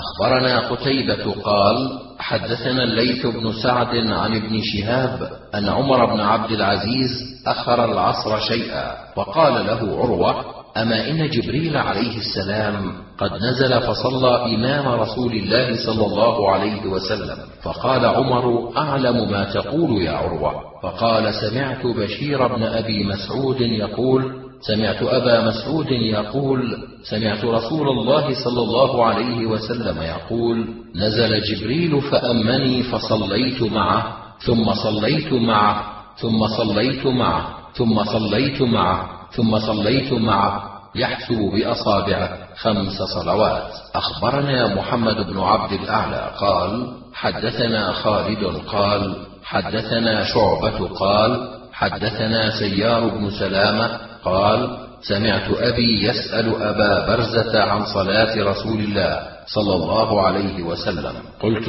أخبرنا قتيبة قال حدثنا الليث بن سعد عن ابن شهاب أن عمر بن عبد العزيز أخر العصر شيئا، فقال له عروة: أما إن جبريل عليه السلام قد نزل فصلى إمام رسول الله صلى الله عليه وسلم. فقال عمر: أعلم ما تقول يا عروة. فقال: سمعت بشير بن أبي مسعود يقول: سمعت أبا مسعود يقول: سمعت رسول الله صلى الله عليه وسلم يقول: نزل جبريل فأمني فصليت معه، ثم صليت معه، ثم صليت معه، ثم صليت معه، ثم صليت معه، يحسب بأصابعه 5 صلوات. أخبرنا محمد بن عبد الاعلى قال: حدثنا خالد قال: حدثنا شعبة قال: حدثنا سيار بن سلامة قال: سمعت أبي يسأل أبا برزة عن صلاة رسول الله صلى الله عليه وسلم، قلت: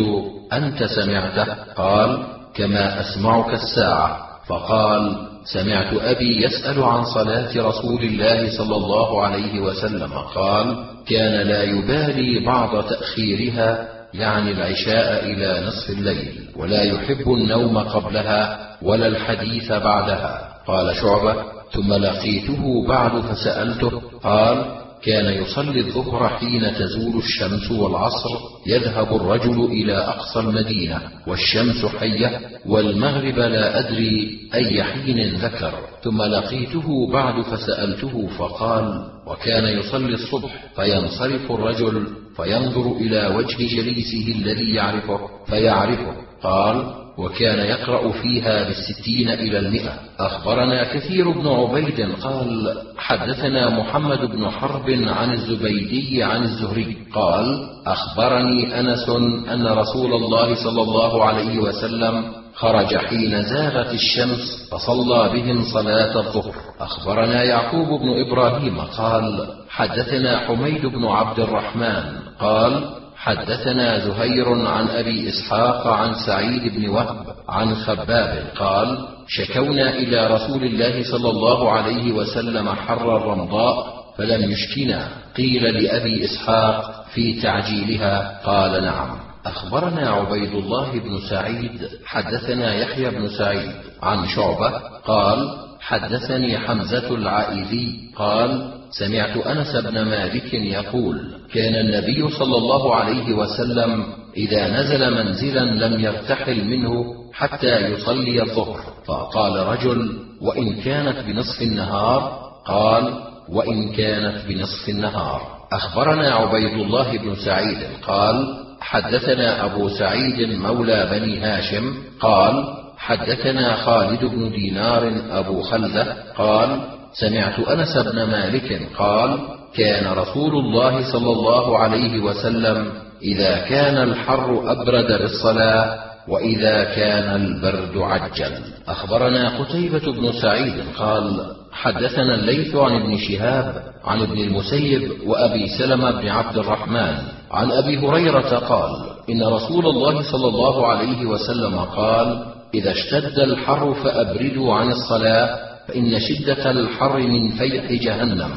أنت سمعته؟ قال: كما أسمعك الساعة. فقال: سمعت أبي يسأل عن صلاة رسول الله صلى الله عليه وسلم قال: كان لا يبالي بعض تأخيرها، يعني العشاء إلى نصف الليل، ولا يحب النوم قبلها ولا الحديث بعدها. قال شعبة: ثم لقيته بعد فسألته، قال: كان يصلي الظهر حين تزول الشمس والعصر يذهب الرجل إلى أقصى المدينة والشمس حية، والمغرب لا أدري أي حين ذكر. ثم لقيته بعد فسألته فقال: وكان يصلي الصبح فينصرف الرجل فينظر إلى وجه جليسه الذي يعرفه فيعرفه. قال: وكان يقرأ فيها ب60 إلى 100. أخبرنا كثير بن عبيد قال: حدثنا محمد بن حرب عن الزبيدي عن الزهري قال: أخبرني أنس أن رسول الله صلى الله عليه وسلم خرج حين زاغت الشمس فصلى بهم صلاة الظهر. أخبرنا يعقوب بن إبراهيم قال: حدثنا حميد بن عبد الرحمن قال: حدثنا زهير عن أبي إسحاق عن سعيد بن وهب عن خباب قال: شكونا إلى رسول الله صلى الله عليه وسلم حر الرمضاء فلم يشكنا، قيل لأبي إسحاق: في تعجيلها؟ قال: نعم. أخبرنا عبيد الله بن سعيد حدثنا يحيى بن سعيد عن شعبة قال: حدثني حمزة العائذي قال: سمعت أنس بن مالك يقول: كان النبي صلى الله عليه وسلم إذا نزل منزلا لم يرتحل منه حتى يصلي الظهر. فقال رجل: وإن كانت بنصف النهار؟ قال: وإن كانت بنصف النهار. أخبرنا عبيد الله بن سعيد قال: حدثنا أبو سعيد مولى بني هاشم قال: حدثنا خالد بن دينار أبو خلدة قال: سمعت أنس بن مالك قال: كان رسول الله صلى الله عليه وسلم إذا كان الحر أبرد للصلاة، وإذا كان البرد عجل. أخبرنا قتيبة بن سعيد قال: حدثنا الليث عن ابن شهاب عن ابن المسيب وأبي سلمة بن عبد الرحمن عن أبي هريرة قال: إن رسول الله صلى الله عليه وسلم قال: إذا اشتد الحر فأبردوا عن الصلاة، فإن شدة الحر من فيح جهنم.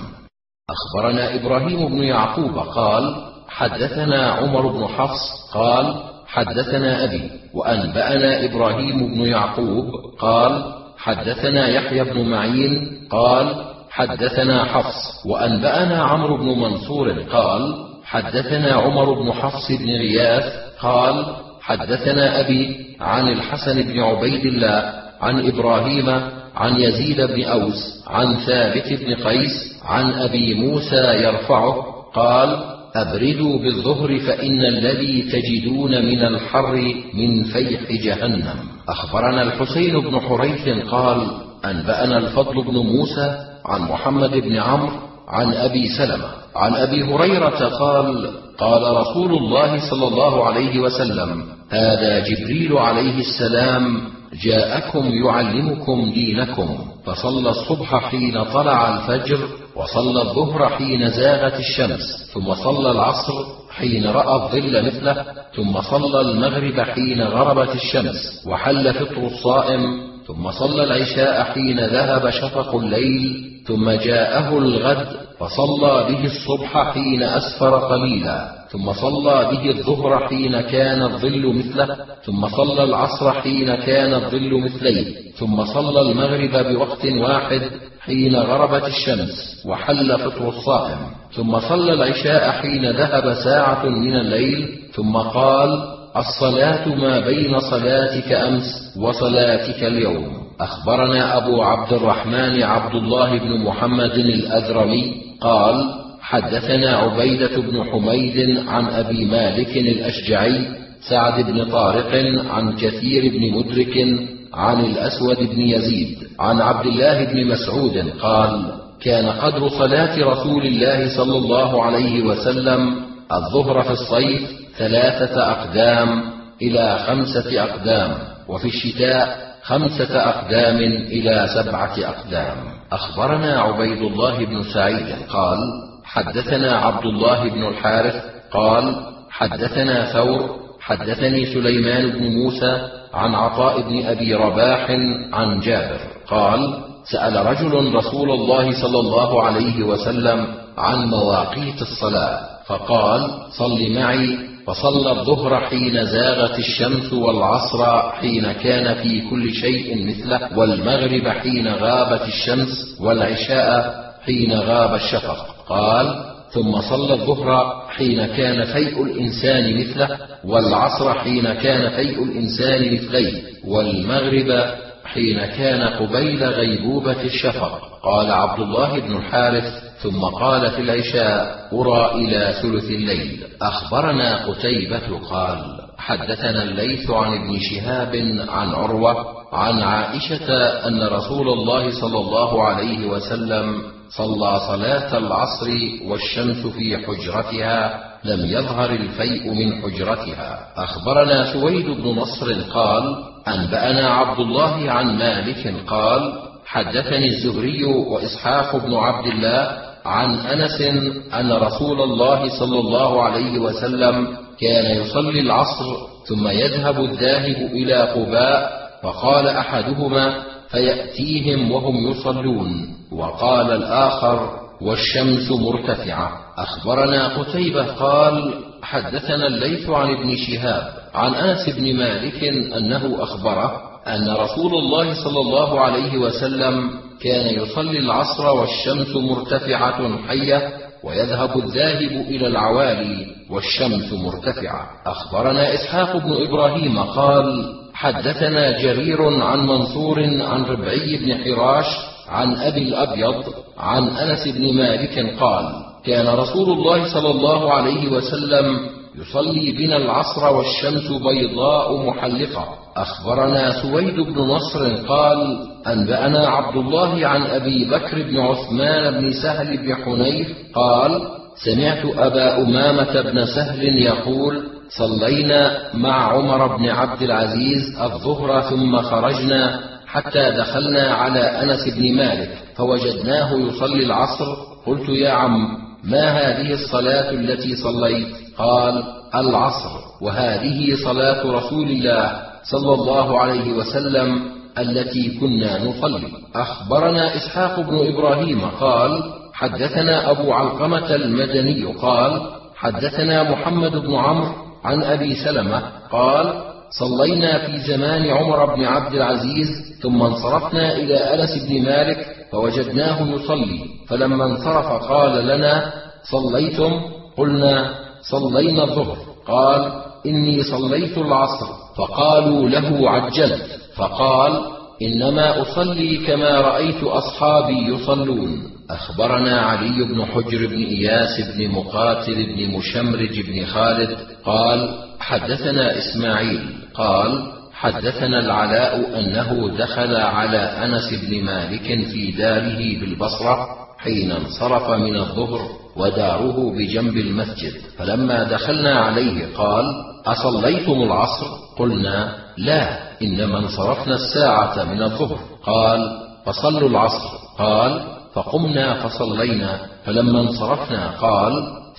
أخبرنا إبراهيم بن يعقوب قال: حدثنا عمر بن حفص قال: حدثنا أبي وأنبأنا إبراهيم بن يعقوب قال: حدثنا يحيى بن معين قال: حدثنا حفص وأنبأنا عمرو بن منصور قال: حدثنا عمر بن حفص بن غياث قال: حدثنا أبي عن الحسن بن عبيد الله عن إبراهيم عن يزيد بن أوس عن ثابت بن قيس عن أبي موسى يرفعه قال: أبردوا بالظهر فإن الذي تجدون من الحر من فيح جهنم. أخبرنا الحسين بن حريث قال: أنبأنا الفضل بن موسى عن محمد بن عمرو عن أبي سلمة عن أبي هريرة قال: قال رسول الله صلى الله عليه وسلم: هذا جبريل عليه السلام جاءكم يعلمكم دينكم، فصلى الصبح حين طلع الفجر، وصلى الظهر حين زاغت الشمس، ثم صلى العصر حين رأى الظل مثله، ثم صلى المغرب حين غربت الشمس وحل فطر الصائم، ثم صلى العشاء حين ذهب شفق الليل، ثم جاءه الغد فصلى به الصبح حين أسفر قليلا، ثم صلى به الظهر حين كان الظل مثله، ثم صلى العصر حين كان الظل مثليه، ثم صلى المغرب بوقت واحد حين غربت الشمس وحل فطر الصائم، ثم صلى العشاء حين ذهب ساعة من الليل، ثم قال: الصلاة ما بين صلاتك أمس وصلاتك اليوم. أخبرنا أبو عبد الرحمن عبد الله بن محمد الأذرمي قال: حدثنا عبيدة بن حميد عن أبي مالك الأشجعي، سعد بن طارق، عن كثير بن مدرك، عن الأسود بن يزيد، عن عبد الله بن مسعود قال: كان قدر صلاة رسول الله صلى الله عليه وسلم الظهر في الصيف 3 أقدام إلى 5 أقدام، وفي الشتاء 5 أقدام إلى 7 أقدام. أخبرنا عبيد الله بن سعيد قال: حدثنا عبد الله بن الحارث قال: حدثنا ثور، حدثني سليمان بن موسى عن عطاء بن أبي رباح عن جابر قال: سأل رجل رسول الله صلى الله عليه وسلم عن مواقيت الصلاة، فقال: صل معي. فصلى الظهر حين زاغت الشمس، والعصر حين كان في كل شيء مثله، والمغرب حين غابت الشمس، والعشاء حين غاب الشفق. قال: ثم صلى الظهر حين كان فيء الإنسان مثله، والعصر حين كان فيء الإنسان مثليه، والمغرب حين كان قبيل غيبوبة الشفق. قال عبد الله بن الحارث: ثم قال في العشاء: أرى إلى ثلث الليل. أخبرنا قتيبة قال: حدثنا الليث عن ابن شهاب عن عروة عن عائشة أن رسول الله صلى الله عليه وسلم صلى صلاة العصر والشمس في حجرتها، لم يظهر الفيء من حجرتها. أخبرنا سويد بن نصر قال: أنبأنا عبد الله عن مالك قال: حدثني الزهري وإسحاق بن عبد الله عن أنس أن رسول الله صلى الله عليه وسلم كان يصلي العصر ثم يذهب الذاهب إلى قباء، فقال أحدهما: فيأتيهم وهم يصلون، وقال الآخر: والشمس مرتفعة. أخبرنا قتيبة قال: حدثنا الليث عن ابن شهاب عن أنس بن مالك أنه أخبره أن رسول الله صلى الله عليه وسلم كان يصلي العصر والشمس مرتفعة حية، ويذهب الذاهب إلى العوالي والشمس مرتفعة. أخبرنا إسحاق بن إبراهيم قال: حدثنا جرير عن منصور عن ربعي بن حراش عن أبي الأبيض عن أنس بن مالك قال: كان رسول الله صلى الله عليه وسلم يصلي بنا العصر والشمس بيضاء محلقة. أخبرنا سويد بن نصر قال: أنبأنا عبد الله عن أبي بكر بن عثمان بن سهل بن حنيف قال: سمعت أبا أمامة بن سهل يقول: صلينا مع عمر بن عبد العزيز الظهر، ثم خرجنا حتى دخلنا على أنس بن مالك فوجدناه يصلي العصر، قلت: يا عم، ما هذه الصلاة التي صليت؟ قال: العصر، وهذه صلاة رسول الله صلى الله عليه وسلم التي كنا نصلي. أخبرنا إسحاق بن إبراهيم قال: حدثنا أبو علقمة المدني قال: حدثنا محمد بن عمرو عن أبي سلمة قال: صلينا في زمان عمر بن عبد العزيز، ثم انصرفنا إلى أنس بن مالك فوجدناه يصلي، فلما انصرف قال لنا: صليتم؟ قلنا: صلينا الظهر. قال: إني صليت العصر. فقالوا له: عجلت؟ فقال: إنما أصلي كما رأيت أصحابي يصلون. أخبرنا علي بن حجر بن إياس بن مقاتل بن مشمرج بن خالد قال: حدثنا إسماعيل قال: حدثنا العلاء أنه دخل على أنس بن مالك في داره بالبصرة حين انصرف من الظهر، وداره بجنب المسجد، فلما دخلنا عليه قال: أصليتم العصر؟ قلنا: لا، إنما انصرفنا الساعة من الظهر. قال: فصلوا العصر. قال: فقمنا فصلينا، فلما انصرفنا قال: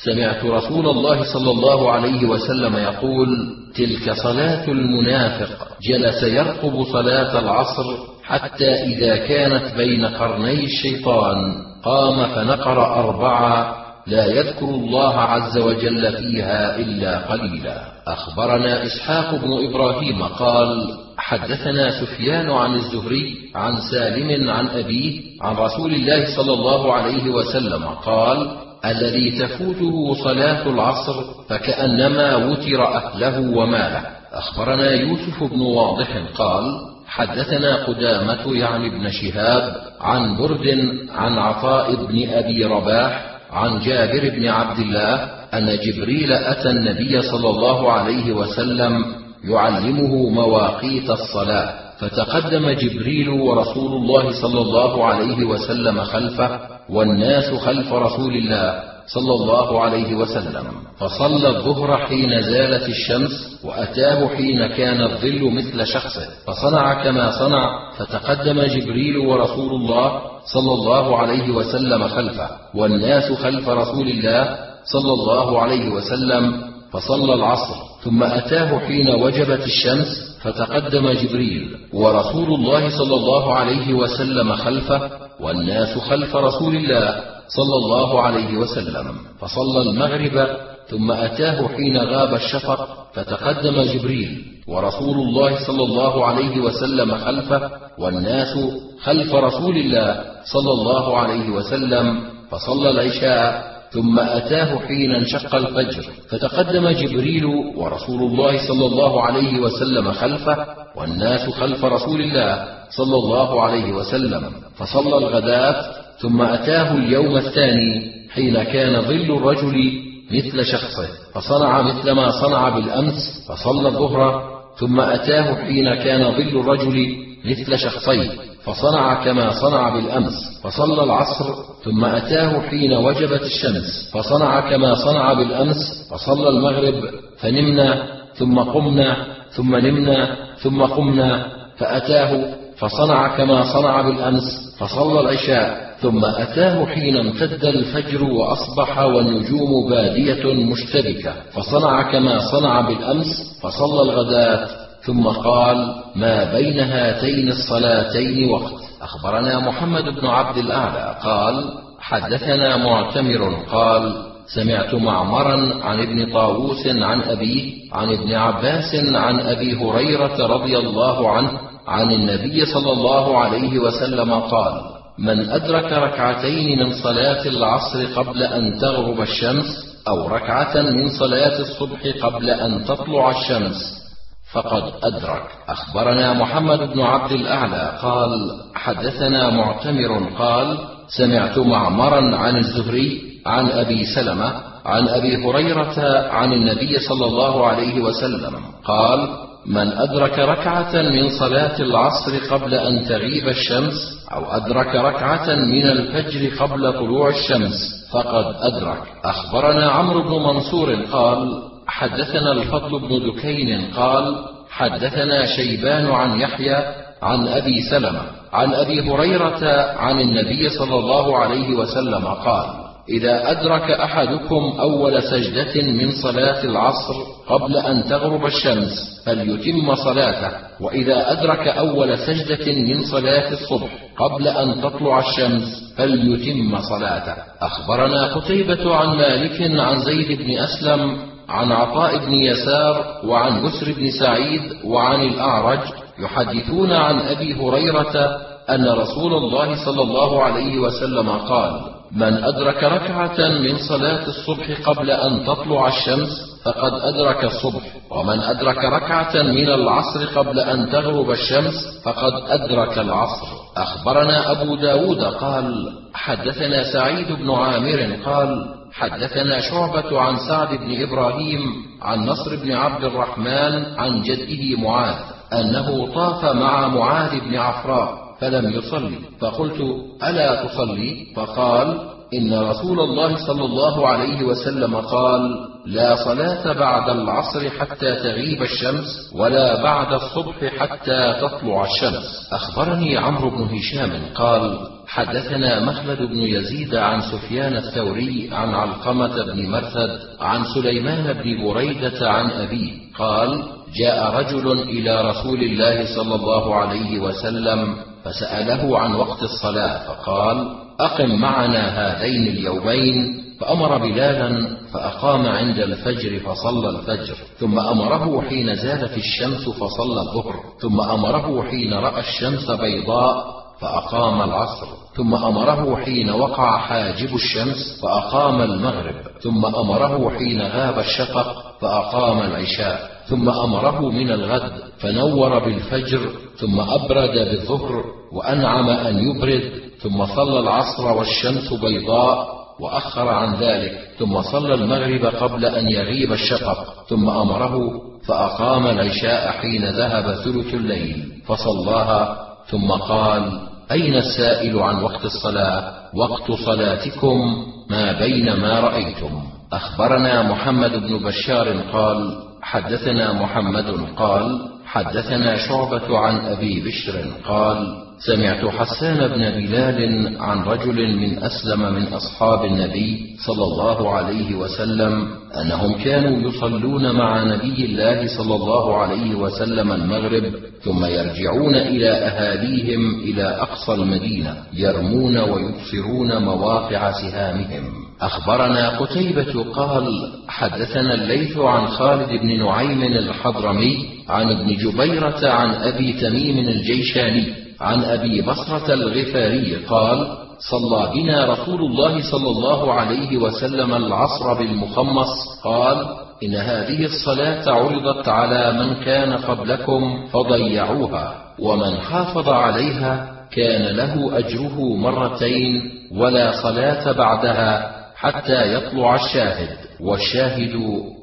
سمعت رسول الله صلى الله عليه وسلم يقول: تلك صلاة المنافق، جلس يرقب صلاة العصر حتى إذا كانت بين قرني الشيطان قام فنقر 4 لا يذكر الله عز وجل فيها إلا قليلا. أخبرنا إسحاق بن إبراهيم قال حدثنا سفيان عن الزهري عن سالم عن أبيه عن رسول الله صلى الله عليه وسلم قال الذي تفوته صلاة العصر فكأنما وتر أهله وماله. أخبرنا يوسف بن واضح قال حدثنا قدامة يعني ابن شهاب عن برد عن عطاء بن أبي رباح عن جابر بن عبد الله أن جبريل أتى النبي صلى الله عليه وسلم يعلمه مواقيت الصلاة، فتقدم جبريل ورسول الله صلى الله عليه وسلم خلفه والناس خلف رسول الله صلى الله عليه وسلم، فصلى الظهر حين زالت الشمس وأتاه حين كان الظل مثل شخصه، فصنع كما صنع، فتقدم جبريل ورسول الله صلى الله عليه وسلم خلفه والناس خلف رسول الله صلى الله عليه وسلم، فصلى العصر، ثم أتاه حين وجبت الشمس فتقدم جبريل ورسول الله صلى الله عليه وسلم خلفه والناس خلف رسول الله صلى الله عليه وسلم، فصلى المغرب، ثم أتاه حين غاب الشفق فتقدم جبريل ورسول الله صلى الله عليه وسلم خلفه والناس خلف رسول الله صلى الله عليه وسلم، فصلى العشاء، ثم أتاه حين انشق الفجر فتقدم جبريل ورسول الله صلى الله عليه وسلم خلفه والناس خلف رسول الله صلى الله عليه وسلم، فصلى الغداة، ثم أتاه اليوم الثاني حين كان ظل الرجل مثل شخصه فصنع مثل ما صنع بالأمس، فصلى الظهر، ثم أتاه حين كان ظل الرجل مثل شخصيه فصنع كما صنع بالأمس، فصلى العصر، ثم أتاه حين وجبت الشمس فصنع كما صنع بالأمس، فصلى المغرب، فنمنا، ثم قمنا، ثم نمنا، ثم قمنا، فأتاه فصنع كما صنع بالأمس، فصلى العشاء، ثم أتاه حين امتد الفجر وأصبح والنجوم بادية مشتبكة، فصنع كما صنع بالأمس، فصلى الغداة، ثم قال ما بين هاتين الصلاتين وقت. أخبرنا محمد بن عبد الاعلى قال حدثنا معتمر قال سمعت معمرا عن ابن طاووس عن أبيه عن ابن عباس عن أبي هريرة رضي الله عنه عن النبي صلى الله عليه وسلم قال من أدرك ركعتين من صلاة العصر قبل أن تغرب الشمس أو ركعة من صلاة الصبح قبل أن تطلع الشمس فقد أدرك. أخبرنا محمد بن عبد الأعلى قال حدثنا معتمر قال سمعت معمرا عن الزهري عن أبي سلمة عن أبي هريرة عن النبي صلى الله عليه وسلم قال من أدرك ركعة من صلاة العصر قبل أن تغيب الشمس أو أدرك ركعة من الفجر قبل طلوع الشمس فقد أدرك. أخبرنا عمرو بن منصور قال حدثنا الفضل بن دكين قال حدثنا شيبان عن يحيى عن أبي سلمة عن أبي هريرة عن النبي صلى الله عليه وسلم قال إذا أدرك أحدكم أول سجدة من صلاة العصر قبل أن تغرب الشمس فليتم صلاته، وإذا أدرك أول سجدة من صلاة الصبح قبل أن تطلع الشمس فليتم صلاته. أخبرنا قتيبة عن مالك عن زيد بن أسلم عن عطاء بن يسار وعن بشير بن سعيد وعن الأعرج يحدثون عن أبي هريرة أن رسول الله صلى الله عليه وسلم قال من أدرك ركعة من صلاة الصبح قبل أن تطلع الشمس فقد أدرك الصبح، ومن أدرك ركعة من العصر قبل أن تغرب الشمس فقد أدرك العصر. أخبرنا أبو داود قال حدثنا سعيد بن عامر قال حدثنا شعبة عن سعد بن إبراهيم عن نصر بن عبد الرحمن عن جده معاذ أنه طاف مع معاذ بن عفراء فلم يصلي، فقلت ألا تصلي؟ فقال إن رسول الله صلى الله عليه وسلم قال لا صلاة بعد العصر حتى تغيب الشمس ولا بعد الصبح حتى تطلع الشمس. أخبرني عمرو بن هشام قال حدثنا مخلد بن يزيد عن سفيان الثوري عن علقمة بن مرثد عن سليمان بن بريدة عن أبيه قال جاء رجل إلى رسول الله صلى الله عليه وسلم فسأله عن وقت الصلاة فقال أقم معنا هذين اليومين فأمر بلالا فأقام عند الفجر فصلى الفجر، ثم أمره حين زالت الشمس فصلى الظهر، ثم أمره حين رأى الشمس بيضاء فأقام العصر، ثم أمره حين وقع حاجب الشمس فأقام المغرب، ثم أمره حين غاب الشفق فأقام العشاء، ثم أمره من الغد فنور بالفجر، ثم أبرد بالظهر وأنعم أن يبرد، ثم صلى العصر والشمس بيضاء وأخر عن ذلك، ثم صلى المغرب قبل أن يغيب الشفق، ثم أمره فأقام العشاء حين ذهب ثلث الليل فصلاها، ثم قال: أين السائل عن وقت الصلاة؟ وقت صلاتكم ما بين ما رأيتم. أخبرنا محمد بن بشار قال: حدثنا محمد قال: حدثنا شعبة عن أبي بشر قال: سمعت حسان بن بلال عن رجل من أسلم من أصحاب النبي صلى الله عليه وسلم أنهم كانوا يصلون مع نبي الله صلى الله عليه وسلم المغرب، ثم يرجعون إلى أهاليهم إلى أقصى المدينة يرمون ويبصرون مواقع سهامهم. أخبرنا قتيبة قال: حدثنا الليث عن خالد بن نعيم الحضرمي عن ابن جبيرة عن أبي تميم الجيشاني عن أبي بصرة الغفاري قال: صلى بنا رسول الله صلى الله عليه وسلم العصر بالمخمص، قال: إن هذه الصلاة عرضت على من كان قبلكم فضيعوها، ومن حافظ عليها كان له أجره مرتين، ولا صلاة بعدها حتى يطلع الشاهد، والشاهد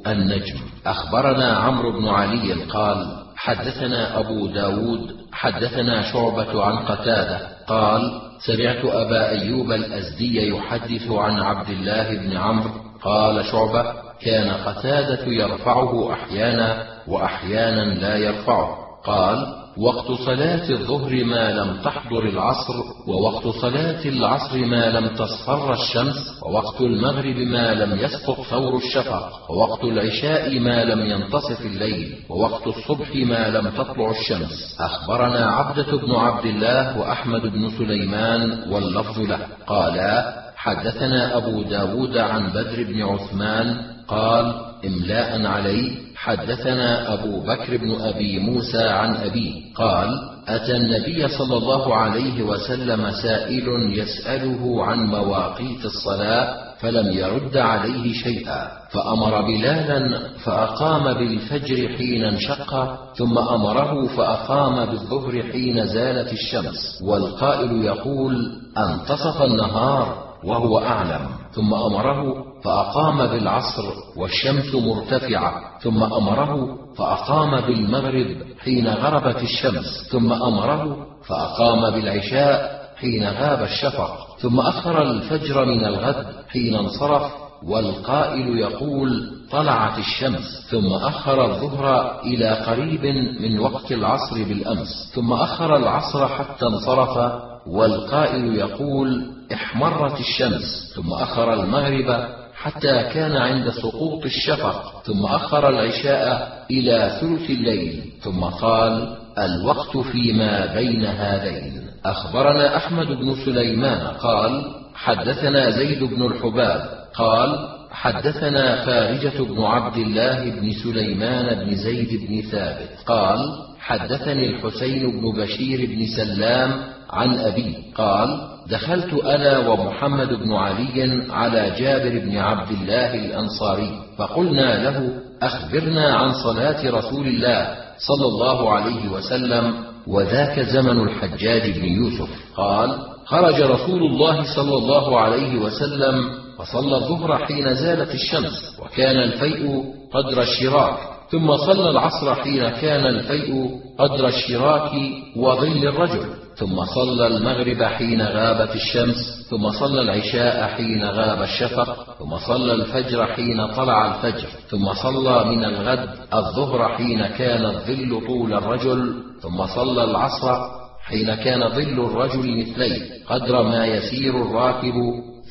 النجم. أخبرنا عمرو بن علي قال: حدثنا أبو داود، حدثنا شعبة عن قتادة قال: سمعت أبا أيوب الأزدي يحدث عن عبد الله بن عمرو قال شعبة: كان قتادة يرفعه أحيانا وأحيانا لا يرفعه، قال: وقت صلاة الظهر ما لم تحضر العصر، ووقت صلاة العصر ما لم تصفر الشمس، ووقت المغرب ما لم يسقط ثور الشفق، ووقت العشاء ما لم ينتصف الليل، ووقت الصبح ما لم تطلع الشمس. أخبرنا عبدة بن عبد الله وأحمد بن سليمان واللفظ له قالا: حدثنا أبو داود عن بدر بن عثمان قال إملاء عليه: حدثنا أبو بكر بن أبي موسى عن أبيه قال: أتى النبي صلى الله عليه وسلم سائل يسأله عن مواقيت الصلاة فلم يرد عليه شيئا، فأمر بلالا فأقام بالفجر حين انشق، ثم أمره فأقام بالظهر حين زالت الشمس والقائل يقول انتصف النهار وهو أعلم، ثم أمره فأقام بالعصر والشمس مرتفعة، ثم أمره فأقام بالمغرب حين غربت الشمس، ثم أمره فأقام بالعشاء حين غاب الشفق، ثم أخر الفجر من الغد حين انصرف والقائل يقول طلعت الشمس، ثم أخر الظهر إلى قريب من وقت العصر بالأمس، ثم أخر العصر حتى انصرف والقائل يقول احمرت الشمس، ثم أخر المغرب حتى كان عند سقوط الشفق، ثم أخر العشاء إلى ثلث الليل، ثم قال: الوقت فيما بين هذين. أخبرنا أحمد بن سليمان قال: حدثنا زيد بن الحباب قال: حدثنا خارجة بن عبد الله بن سليمان بن زيد بن ثابت قال: حدثني الحسين بن بشير بن سلام عن أبي قال: دخلت أنا ومحمد بن علي على جابر بن عبد الله الأنصاري فقلنا له: أخبرنا عن صلاة رسول الله صلى الله عليه وسلم، وذاك زمن الحجاج بن يوسف، قال: خرج رسول الله صلى الله عليه وسلم فصلى الظهر حين زالت الشمس وكان الفيء قدر الشراك، ثم صلى العصر حين كان الفيء قدر الشراك وظل الرجل، ثم صلى المغرب حين غابت الشمس، ثم صلى العشاء حين غاب الشفق، ثم صلى الفجر حين طلع الفجر، ثم صلى من الغد الظهر حين كان الظل طول الرجل، ثم صلى العصر حين كان ظل الرجل مثليه قدر ما يسير الراكب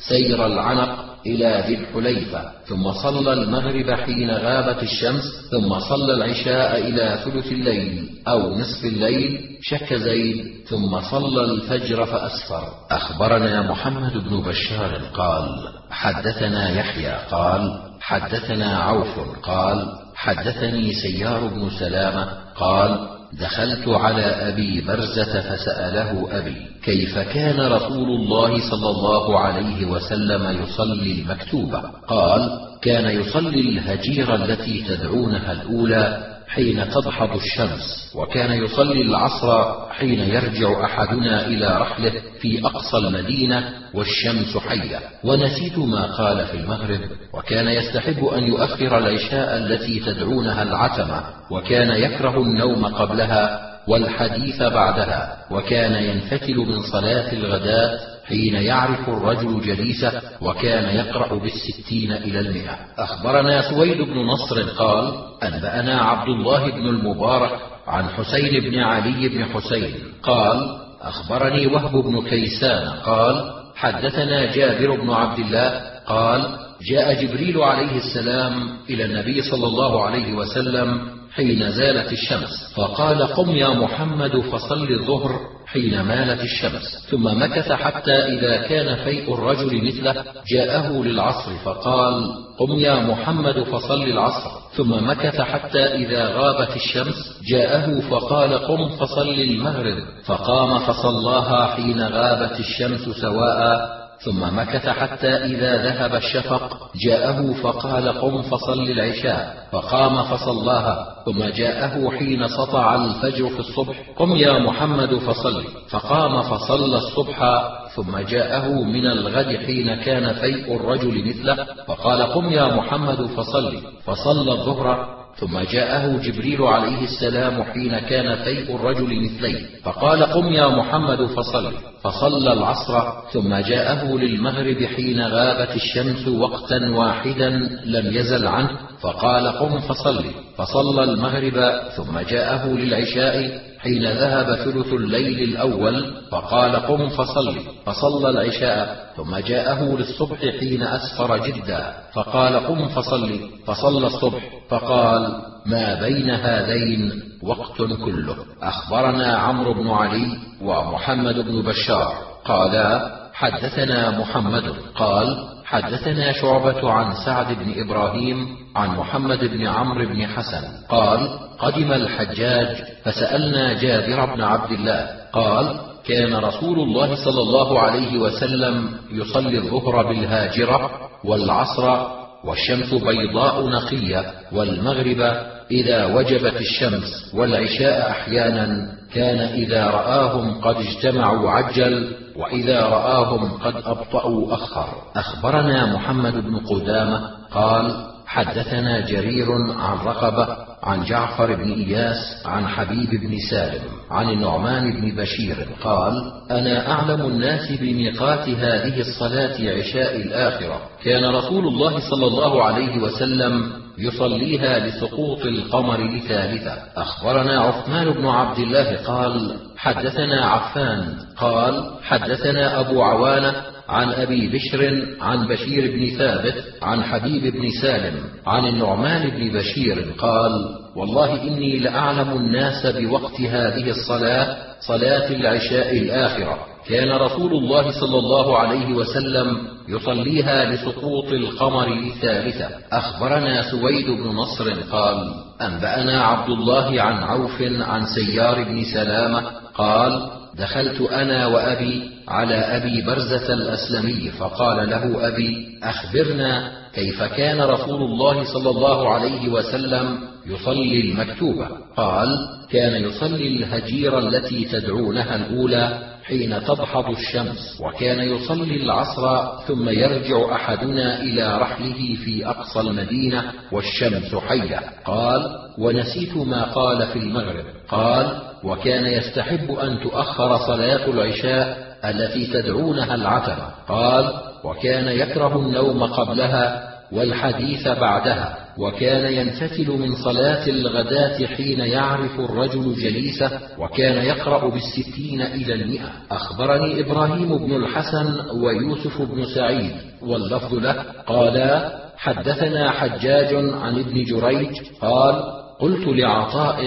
سير العنق، إلى ذي الحليفة، ثم صلى المغرب حين غابت الشمس، ثم صلى العشاء إلى ثلث الليل أو نصف الليل شك زيد، ثم صلى الفجر فأسفر. أخبرنا محمد بن بشار قال حدثنا يحيى قال حدثنا عوف قال حدثني سيار بن سلامة قال دخلت على أبي برزة فسأله أبي كيف كان رسول الله صلى الله عليه وسلم يصلي المكتوبة؟ قال كان يصلي الهجيرة التي تدعونها الأولى حين تضحض الشمس، وكان يصلي العصر حين يرجع أحدنا إلى رحله في أقصى المدينة والشمس حية، ونسيت ما قال في المغرب، وكان يستحب أن يؤخر العشاء التي تدعونها العتمة، وكان يكره النوم قبلها والحديث بعدها، وكان ينفتل من صلاة الغداء حين يعرف الرجل جليسه، وكان يقرأ بالستين إلى المئة. أخبرنا سويد بن نصر قال أنبأنا عبد الله بن المبارك عن حسين بن علي بن حسين قال أخبرني وهب بن كيسان قال حدثنا جابر بن عبد الله قال جاء جبريل عليه السلام إلى النبي صلى الله عليه وسلم حين زالت الشمس فقال قم يا محمد فصل الظهر حين مالت الشمس، ثم مكث حتى إذا كان فيء الرجل مثله جاءه للعصر فقال قم يا محمد فصل العصر، ثم مكث حتى إذا غابت الشمس جاءه فقال قم فصل المغرب، فقام فصلاها حين غابت الشمس سواء، ثم مكث حتى إذا ذهب الشفق جاءه فقال قم فصل العشاء، فقام فصلاها، ثم جاءه حين سطع الفجر في الصبح قم يا محمد فصل، فقام فصلى الصبح، ثم جاءه من الغد حين كان فيء الرجل مثله فقال قم يا محمد فصل، فصلى الظهر، ثم جاءه جبريل عليه السلام حين كان فيء الرجل مثليه فقال قم يا محمد فصل، فصلى العصر، ثم جاءه للمغرب حين غابت الشمس وقتا واحدا لم يزل عنه فقال قم فصل، فصلى المغرب، ثم جاءه للعشاء حين ذهب ثلث الليل الأول فقال قم فصل، فصلى العشاء، ثم جاءه للصبح حين أسفر جدا فقال قم فصل، فصلى الصبح، فقال ما بين هذين وقت كله. أخبرنا عمرو بن علي ومحمد بن بشار قالا حدثنا محمد قال حدثنا شعبة عن سعد بن إبراهيم عن محمد بن عمرو بن حسن قال قدم الحجاج فسألنا جابر بن عبد الله قال كان رسول الله صلى الله عليه وسلم يصلي الظهر بالهاجرة والعصر والشمس بيضاء نقية والمغرب إذا وجبت الشمس، والعشاء أحيانا كان إذا رآهم قد اجتمعوا عجل، وإذا رآهم قد أبطأوا أخر. أخبرنا محمد بن قدامة قال حدثنا جرير عن رقبة عن جعفر بن إياس عن حبيب بن سالم عن النعمان بن بشير قال أنا أعلم الناس بميقات هذه الصلاة عشاء الآخرة، كان رسول الله صلى الله عليه وسلم يصليها لسقوط القمر لثالثة. أخبرنا عثمان بن عبد الله قال حدثنا عفان قال حدثنا أبو عوانة عن أبي بشر عن بشير بن ثابت عن حبيب بن سالم عن النعمان بن بشير قال والله إني لأعلم الناس بوقت هذه الصلاة صلاة العشاء الآخرة، كان رسول الله صلى الله عليه وسلم يصليها لسقوط القمر الثالثة. أخبرنا سويد بن نصر قال أنبأنا عبد الله عن عوف عن سيار بن سلامة قال دخلت أنا وأبي على أبي برزة الأسلمي فقال له أبي أخبرنا كيف كان رسول الله صلى الله عليه وسلم يصلي المكتوبة؟ قال كان يصلي الهجيرة التي تدعونها الأولى حين تضحض الشمس، وكان يصلي العصر ثم يرجع أحدنا إلى رحله في أقصى المدينة والشمس حية. قال ونسيت ما قال في المغرب. قال وكان يستحب أن تؤخر صلاة العشاء التي تدعونها العتمة. قال وكان يكره النوم قبلها والحديث بعدها. وكان ينفتل من صلاة الغداة حين يعرف الرجل جليسه، وكان يقرأ بالستين إلى 100. أخبرني إبراهيم بن الحسن ويوسف بن سعيد واللفظ له قالا حدثنا حجاج عن ابن جريج قال قلت لعطاء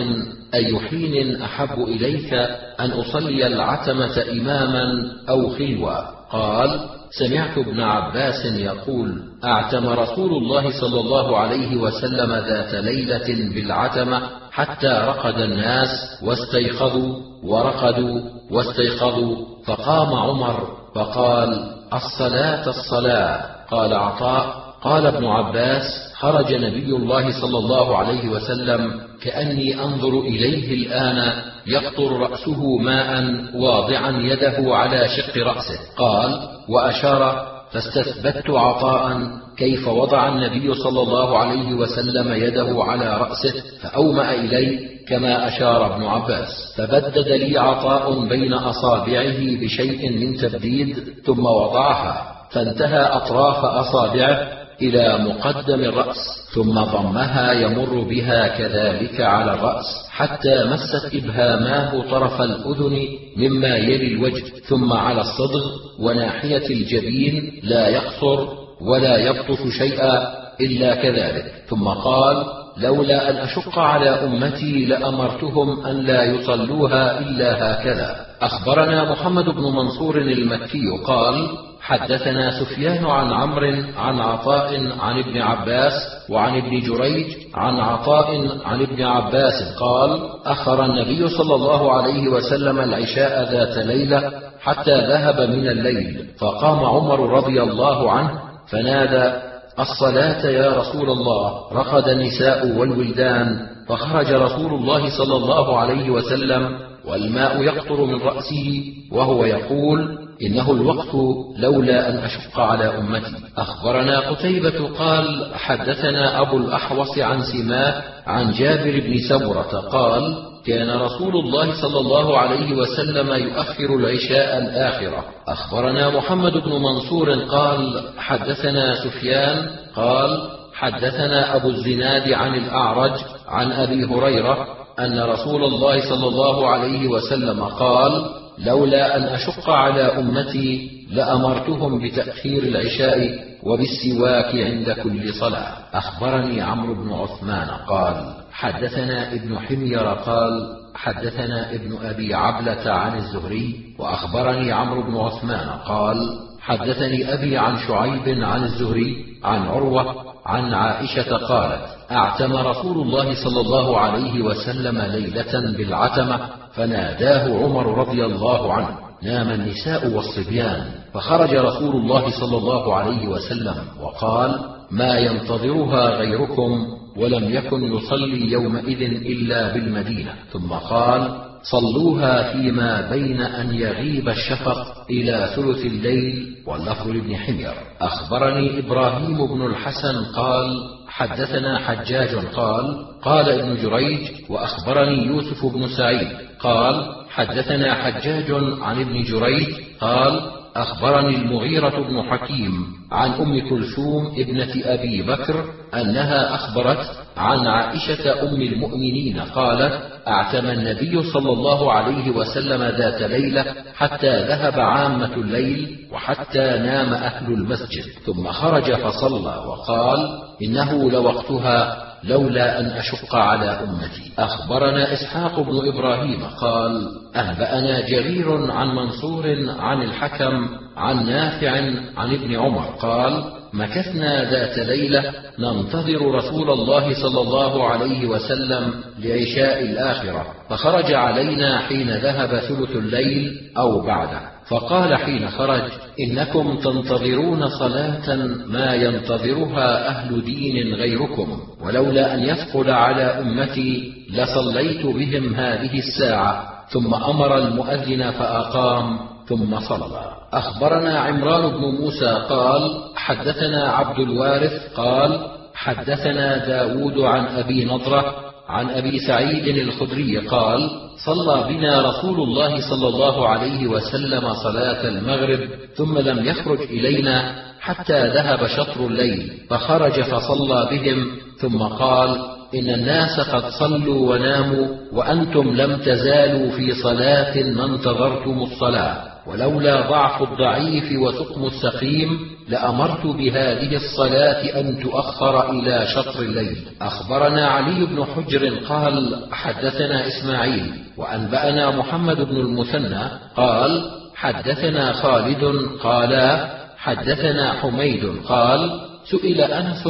أي حين أحب إليك أن أصلي العتمة إماما أو خلوة؟ قال سمعت ابن عباس يقول أعتم رسول الله صلى الله عليه وسلم ذات ليلة بالعتمة حتى رقد الناس واستيقظوا ورقدوا واستيقظوا، فقام عمر فقال الصلاة الصلاة. قال عطاء قال ابن عباس خرج نبي الله صلى الله عليه وسلم كأني أنظر إليه الآن يقطر رأسه ماء واضعا يده على شق رأسه. قال وأشار فاستثبت عطاء كيف وضع النبي صلى الله عليه وسلم يده على رأسه فأومأ إليه كما أشار ابن عباس، فبدد لي عطاء بين أصابعه بشيء من تبديد ثم وضعها فانتهى أطراف أصابعه إلى مقدم الرأس ثم ضمها يمر بها كذلك على الرأس حتى مست إبهاماه طرف الأذن مما يلي الوجه ثم على الصدغ وناحية الجبين، لا يقصر ولا يبطش شيئا إلا كذلك. ثم قال لولا أن أشق على أمتي لأمرتهم أن لا يصلوها إلا هكذا. أخبرنا محمد بن منصور المكي قال حدثنا سفيان عن عمرو عن عطاء عن ابن عباس وعن ابن جريج عن عطاء عن ابن عباس قال أخر النبي صلى الله عليه وسلم العشاء ذات ليلة حتى ذهب من الليل، فقام عمر رضي الله عنه فنادى الصلاة يا رسول الله، رقد النساء والولدان، فخرج رسول الله صلى الله عليه وسلم والماء يقطر من رأسه وهو يقول إنه الوقت لولا أن أشق على أمتي. أخبرنا قتيبة قال حدثنا أبو الأحوص عن سماء عن جابر بن سمرة قال كان رسول الله صلى الله عليه وسلم يؤخر العشاء الآخرة. أخبرنا محمد بن منصور قال حدثنا سفيان قال حدثنا أبو الزناد عن الأعرج عن أبي هريرة أن رسول الله صلى الله عليه وسلم قال لولا أن أشق على أمتي لأمرتهم بتأخير العشاء وبالسواك عند كل صلاة. أخبرني عمرو بن عثمان قال حدثنا ابن حمير قال حدثنا ابن أبي عبلة عن الزهري، وأخبرني عمرو بن عثمان قال حدثني أبي عن شعيب عن الزهري عن عروة عن عائشة قالت أعتم رسول الله صلى الله عليه وسلم ليلة بالعتمة فناداه عمر رضي الله عنه نام النساء والصبيان، فخرج رسول الله صلى الله عليه وسلم وقال ما ينتظرها غيركم، ولم يكن يصلي يومئذ إلا بالمدينة. ثم قال صلوها فيما بين أن يغيب الشفق إلى ثلث الليل، واللفظ لابن حمير. أخبرني إبراهيم بن الحسن قال حدثنا حجاج قال قال ابن جريج وأخبرني يوسف بن سعيد قال حدثنا حجاج عن ابن جريج قال أخبرني المغيرة بن حكيم عن أم كلثوم ابنة أبي بكر أنها أخبرت عن عائشة أم المؤمنين قالت أعتم النبي صلى الله عليه وسلم ذات ليلة حتى ذهب عامة الليل وحتى نام أهل المسجد، ثم خرج فصلى وقال إنه لوقتها لولا أن أشق على أمتي. أخبرنا إسحاق بن إبراهيم قال أنبأنا جرير عن منصور عن الحكم عن نافع عن ابن عمر قال مكثنا ذات ليلة ننتظر رسول الله صلى الله عليه وسلم لعشاء الآخرة، فخرج علينا حين ذهب ثلث الليل أو بعده، فقال حين خرج إنكم تنتظرون صلاة ما ينتظرها أهل دين غيركم، ولولا أن يثقل على أمتي لصليت بهم هذه الساعة، ثم أمر المؤذن فأقام ثم صلى. أخبرنا عمران بن موسى قال حدثنا عبد الوارث قال حدثنا داود عن أبي نضرة عن أبي سعيد الخدري قال: صلى بنا رسول الله صلى الله عليه وسلم صلاة المغرب ثم لم يخرج إلينا حتى ذهب شطر الليل، فخرج فصلى بهم ثم قال: إن الناس قد صلوا وناموا وأنتم لم تزالوا في صلاة ما انتظرتم الصلاة، ولولا ضعف الضعيف وسقم السقيم لأمرت بهذه الصلاة أن تؤخر إلى شطر الليل. أخبرنا علي بن حجر قال: حدثنا إسماعيل وأنبأنا محمد بن المثنى قال: حدثنا خالد قال: حدثنا حميد قال: سئل أنس: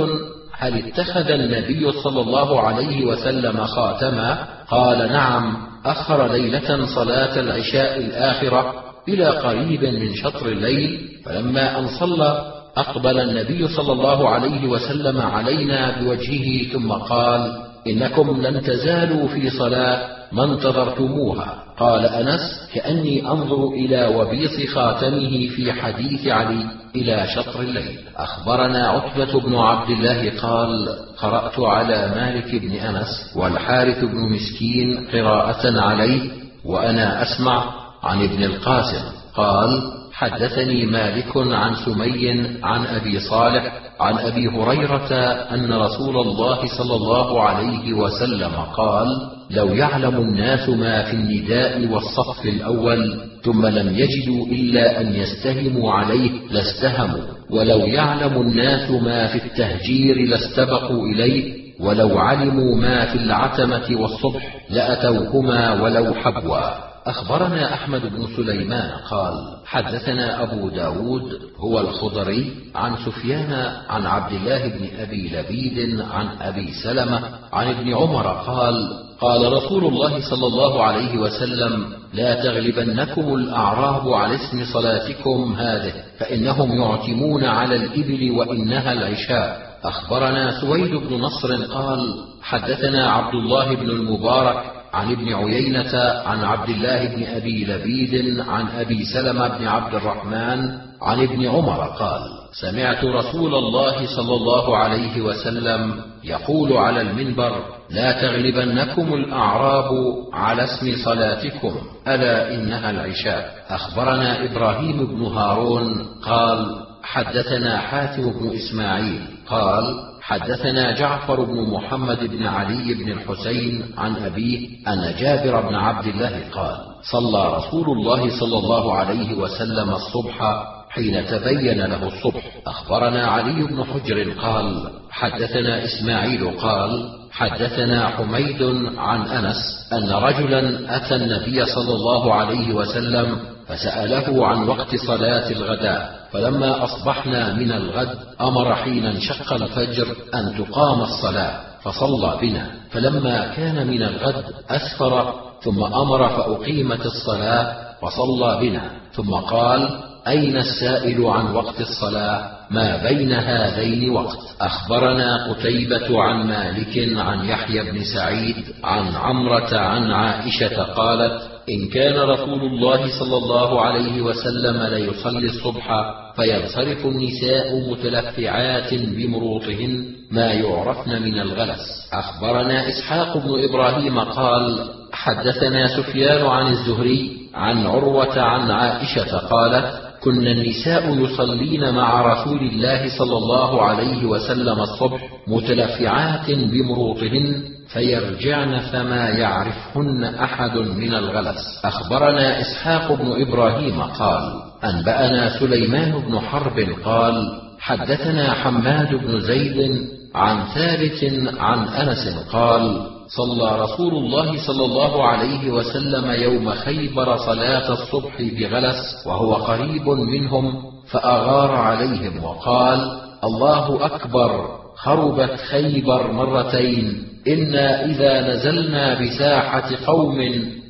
هل اتخذ النبي صلى الله عليه وسلم خاتما؟ قال: نعم، أخر ليلة صلاة العشاء الآخرة إلى قريب من شطر الليل، فلما أن صلى أقبل النبي صلى الله عليه وسلم علينا بوجهه ثم قال: إنكم لن تزالوا في صلاة ما انتظرتموها. قال أنس: كأني أنظر إلى وبيص خاتمه في حديث علي إلى شطر الليل. أخبرنا عتبة بن عبد الله قال: قرأت على مالك بن أنس والحارث بن مسكين قراءة عليه وأنا أسمع عن ابن القاسم قال: حدثني مالك عن سمي عن أبي صالح عن أبي هريرة أن رسول الله صلى الله عليه وسلم قال: لو يعلم الناس ما في النداء والصف الأول ثم لم يجدوا إلا أن يستهموا عليه لاستهموا، ولو يعلم الناس ما في التهجير لاستبقوا إليه، ولو علموا ما في العتمة والصبح لأتوهما ولو حبوا. أخبرنا أحمد بن سليمان قال: حدثنا أبو داود هو الخضري عن سفيان عن عبد الله بن أبي لبيد عن أبي سلمة عن ابن عمر قال: قال رسول الله صلى الله عليه وسلم: لا تغلبنكم الأعراب على اسم صلاتكم هذه، فإنهم يعتمون على الإبل وإنها العشاء. أخبرنا سويد بن نصر قال: حدثنا عبد الله بن المبارك عن ابن عيينة عن عبد الله بن أبي لبيد عن أبي سلمة بن عبد الرحمن عن ابن عمر قال: سمعت رسول الله صلى الله عليه وسلم يقول على المنبر: لا تغلبنكم الأعراب على اسم صلاتكم، ألا إنها العشاء. أخبرنا إبراهيم بن هارون قال: حدثنا حاتم بن إسماعيل قال: حدثنا جعفر بن محمد بن علي بن الحسين عن أبيه أن جابر بن عبد الله قال: صلى رسول الله صلى الله عليه وسلم الصبح حين تبين له الصبح. أخبرنا علي بن حجر قال: حدثنا إسماعيل قال: حدثنا حميد عن أنس أن رجلا أتى النبي صلى الله عليه وسلم فسأله عن وقت صلاة الغداء، فلما أصبحنا من الغد أمر حين انشق الفجر أن تقام الصلاة فصلى بنا، فلما كان من الغد أسفر ثم أمر فأقيمت الصلاة فصلى بنا، ثم قال: أين السائل عن وقت الصلاة؟ ما بين هذين وقت. أخبرنا قتيبة عن مالك عن يحيى بن سعيد عن عمرة عن عائشة قالت: إن كان رسول الله صلى الله عليه وسلم ليصلي الصبح فينصرف النساء متلفعات بمروطهن ما يعرفن من الغلس. أخبرنا إسحاق بن إبراهيم قال: حدثنا سفيان عن الزهري عن عروة عن عائشة قالت: كنا النساء يصلين مع رسول الله صلى الله عليه وسلم الصبح متلفعات بمروطهن فيرجعن فما يعرفهن أحد من الغلس. أخبرنا إسحاق بن إبراهيم قال: أنبأنا سليمان بن حرب قال: حدثنا حماد بن زيد عن ثابت عن أنس قال: صلى رسول الله صلى الله عليه وسلم يوم خيبر صلاة الصبح بغلس وهو قريب منهم، فأغار عليهم وقال: الله أكبر، خربت خيبر مرتين، إنا إذا نزلنا بساحة قوم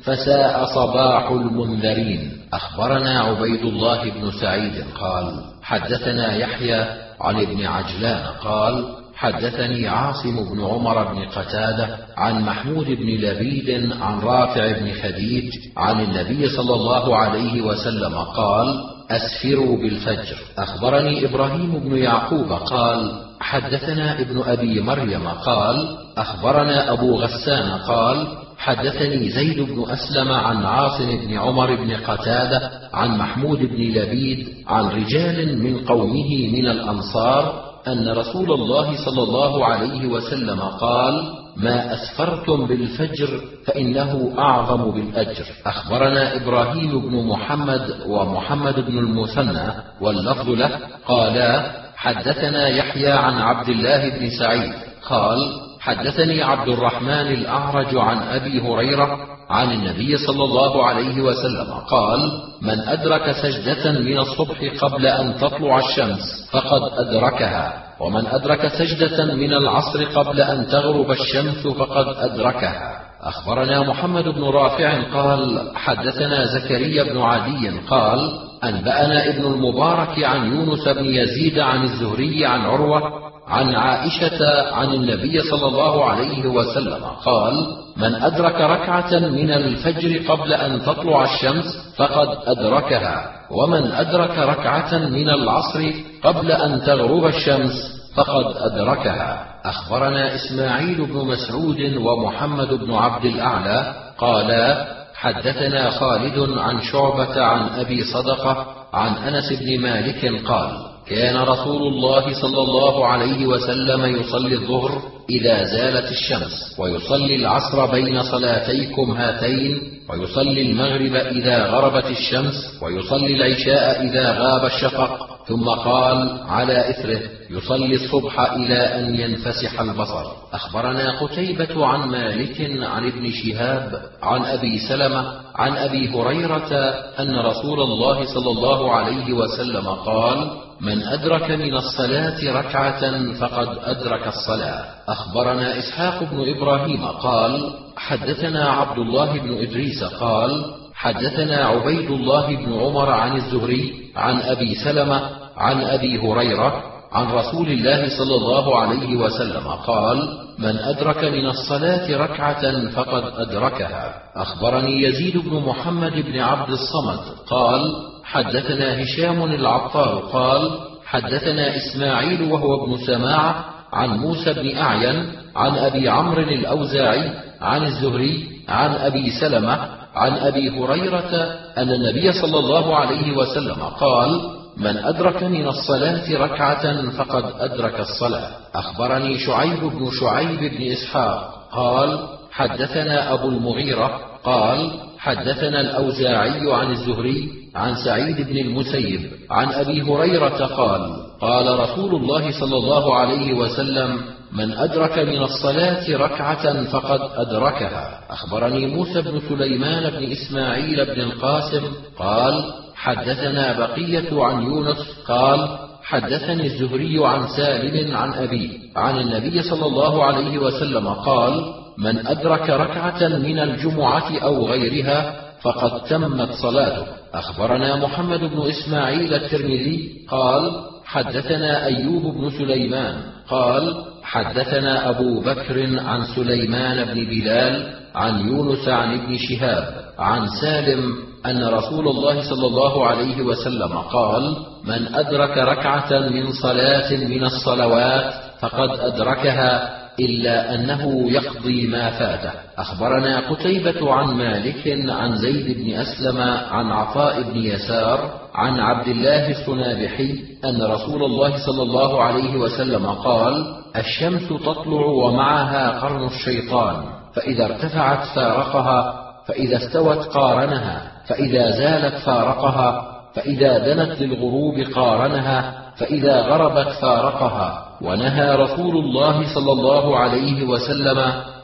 فساء صباح المنذرين. أخبرنا عبيد الله بن سعيد قال: حدثنا يحيى عن ابن عجلان قال: حدثني عاصم بن عمر بن قتادة عن محمود بن لبيد عن رافع بن خديج عن النبي صلى الله عليه وسلم قال: أسفروا بالفجر. أخبرني إبراهيم بن يعقوب قال: حدثنا ابن أبي مريم قال أخبرنا أبو غسان قال حدثني زيد بن أسلم عن عاصم بن عمر بن قتادة عن محمود بن لبيد عن رجال من قومه من الأنصار أن رسول الله صلى الله عليه وسلم قال ما أسفرتم بالفجر فإنه أعظم بالأجر. أخبرنا إبراهيم بن محمد ومحمد بن المثنى واللفظ له قالا حدثنا يحيى عن عبد الله بن سعيد قال حدثني عبد الرحمن الأعرج عن أبي هريرة عن النبي صلى الله عليه وسلم قال من أدرك سجدة من الصبح قبل أن تطلع الشمس فقد أدركها، ومن أدرك سجدة من العصر قبل أن تغرب الشمس فقد أدركها. أخبرنا محمد بن رافع قال حدثنا زكريا بن عدي قال أنبأنا ابن المبارك عن يونس بن يزيد عن الزهري عن عروة عن عائشة عن النبي صلى الله عليه وسلم قال من أدرك ركعة من الفجر قبل أن تطلع الشمس فقد أدركها، ومن أدرك ركعة من العصر قبل أن تغرب الشمس فقد أدركها. أخبرنا إسماعيل بن مسعود ومحمد بن عبد الأعلى قالا حدثنا خالد عن شعبة عن أبي صدقة عن أنس بن مالك قال كان رسول الله صلى الله عليه وسلم يصلي الظهر إذا زالت الشمس، ويصلي العصر بين صلاتيكم هاتين، ويصلي المغرب إذا غربت الشمس، ويصلي العشاء إذا غاب الشفق، ثم قال على إثره يصلي الصبح إلى أن ينفسح البصر. أخبرنا قتيبة عن مالك عن ابن شهاب عن أبي سلمة عن أبي هريرة أن رسول الله صلى الله عليه وسلم قال من أدرك من الصلاة ركعة فقد أدرك الصلاة. أخبرنا إسحاق بن إبراهيم قال حدثنا عبد الله بن إدريس قال حدثنا عبيد الله بن عمر عن الزهري عن أبي سلمة عن أبي هريرة عن رسول الله صلى الله عليه وسلم قال من أدرك من الصلاة ركعة فقد أدركها. أخبرني يزيد بن محمد بن عبد الصمد قال حدثنا هشام العطار قال حدثنا إسماعيل وهو ابن سماعة عن موسى بن أعين عن أبي عمرو الأوزاعي عن الزهري عن أبي سلمة عن أبي هريرة أن النبي صلى الله عليه وسلم قال من أدرك من الصلاة ركعة فقد أدرك الصلاة. أخبرني شعيب بن شعيب بن إسحاق قال حدثنا أبو المغيرة قال حدثنا الأوزاعي عن الزهري عن سعيد بن المسيب عن أبي هريرة قال قال رسول الله صلى الله عليه وسلم من أدرك من الصلاة ركعة فقد أدركها. أخبرني موسى بن سليمان بن إسماعيل بن القاسم قال حدثنا بقية عن يونس قال حدثني الزهري عن سالم عن أبيه عن النبي صلى الله عليه وسلم قال من أدرك ركعة من الجمعة أو غيرها فقد تمت صلاته. أخبرنا محمد بن إسماعيل الترمذي قال حدثنا أيوب بن سليمان قال حدثنا أبو بكر عن سليمان بن بلال عن يونس عن ابن شهاب عن سالم أن رسول الله صلى الله عليه وسلم قال من أدرك ركعة من صلاة من الصلوات فقد أدركها إلا أنه يقضي ما فاته. أخبرنا قتيبة عن مالك عن زيد بن أسلم عن عطاء بن يسار عن عبد الله السنابحي أن رسول الله صلى الله عليه وسلم قال الشمس تطلع ومعها قرن الشيطان، فإذا ارتفعت فارقها، فإذا استوت قارنها، فإذا زالت فارقها، فإذا دنت للغروب قارنها، فإذا غربت فارقها. ونهى رسول الله صلى الله عليه وسلم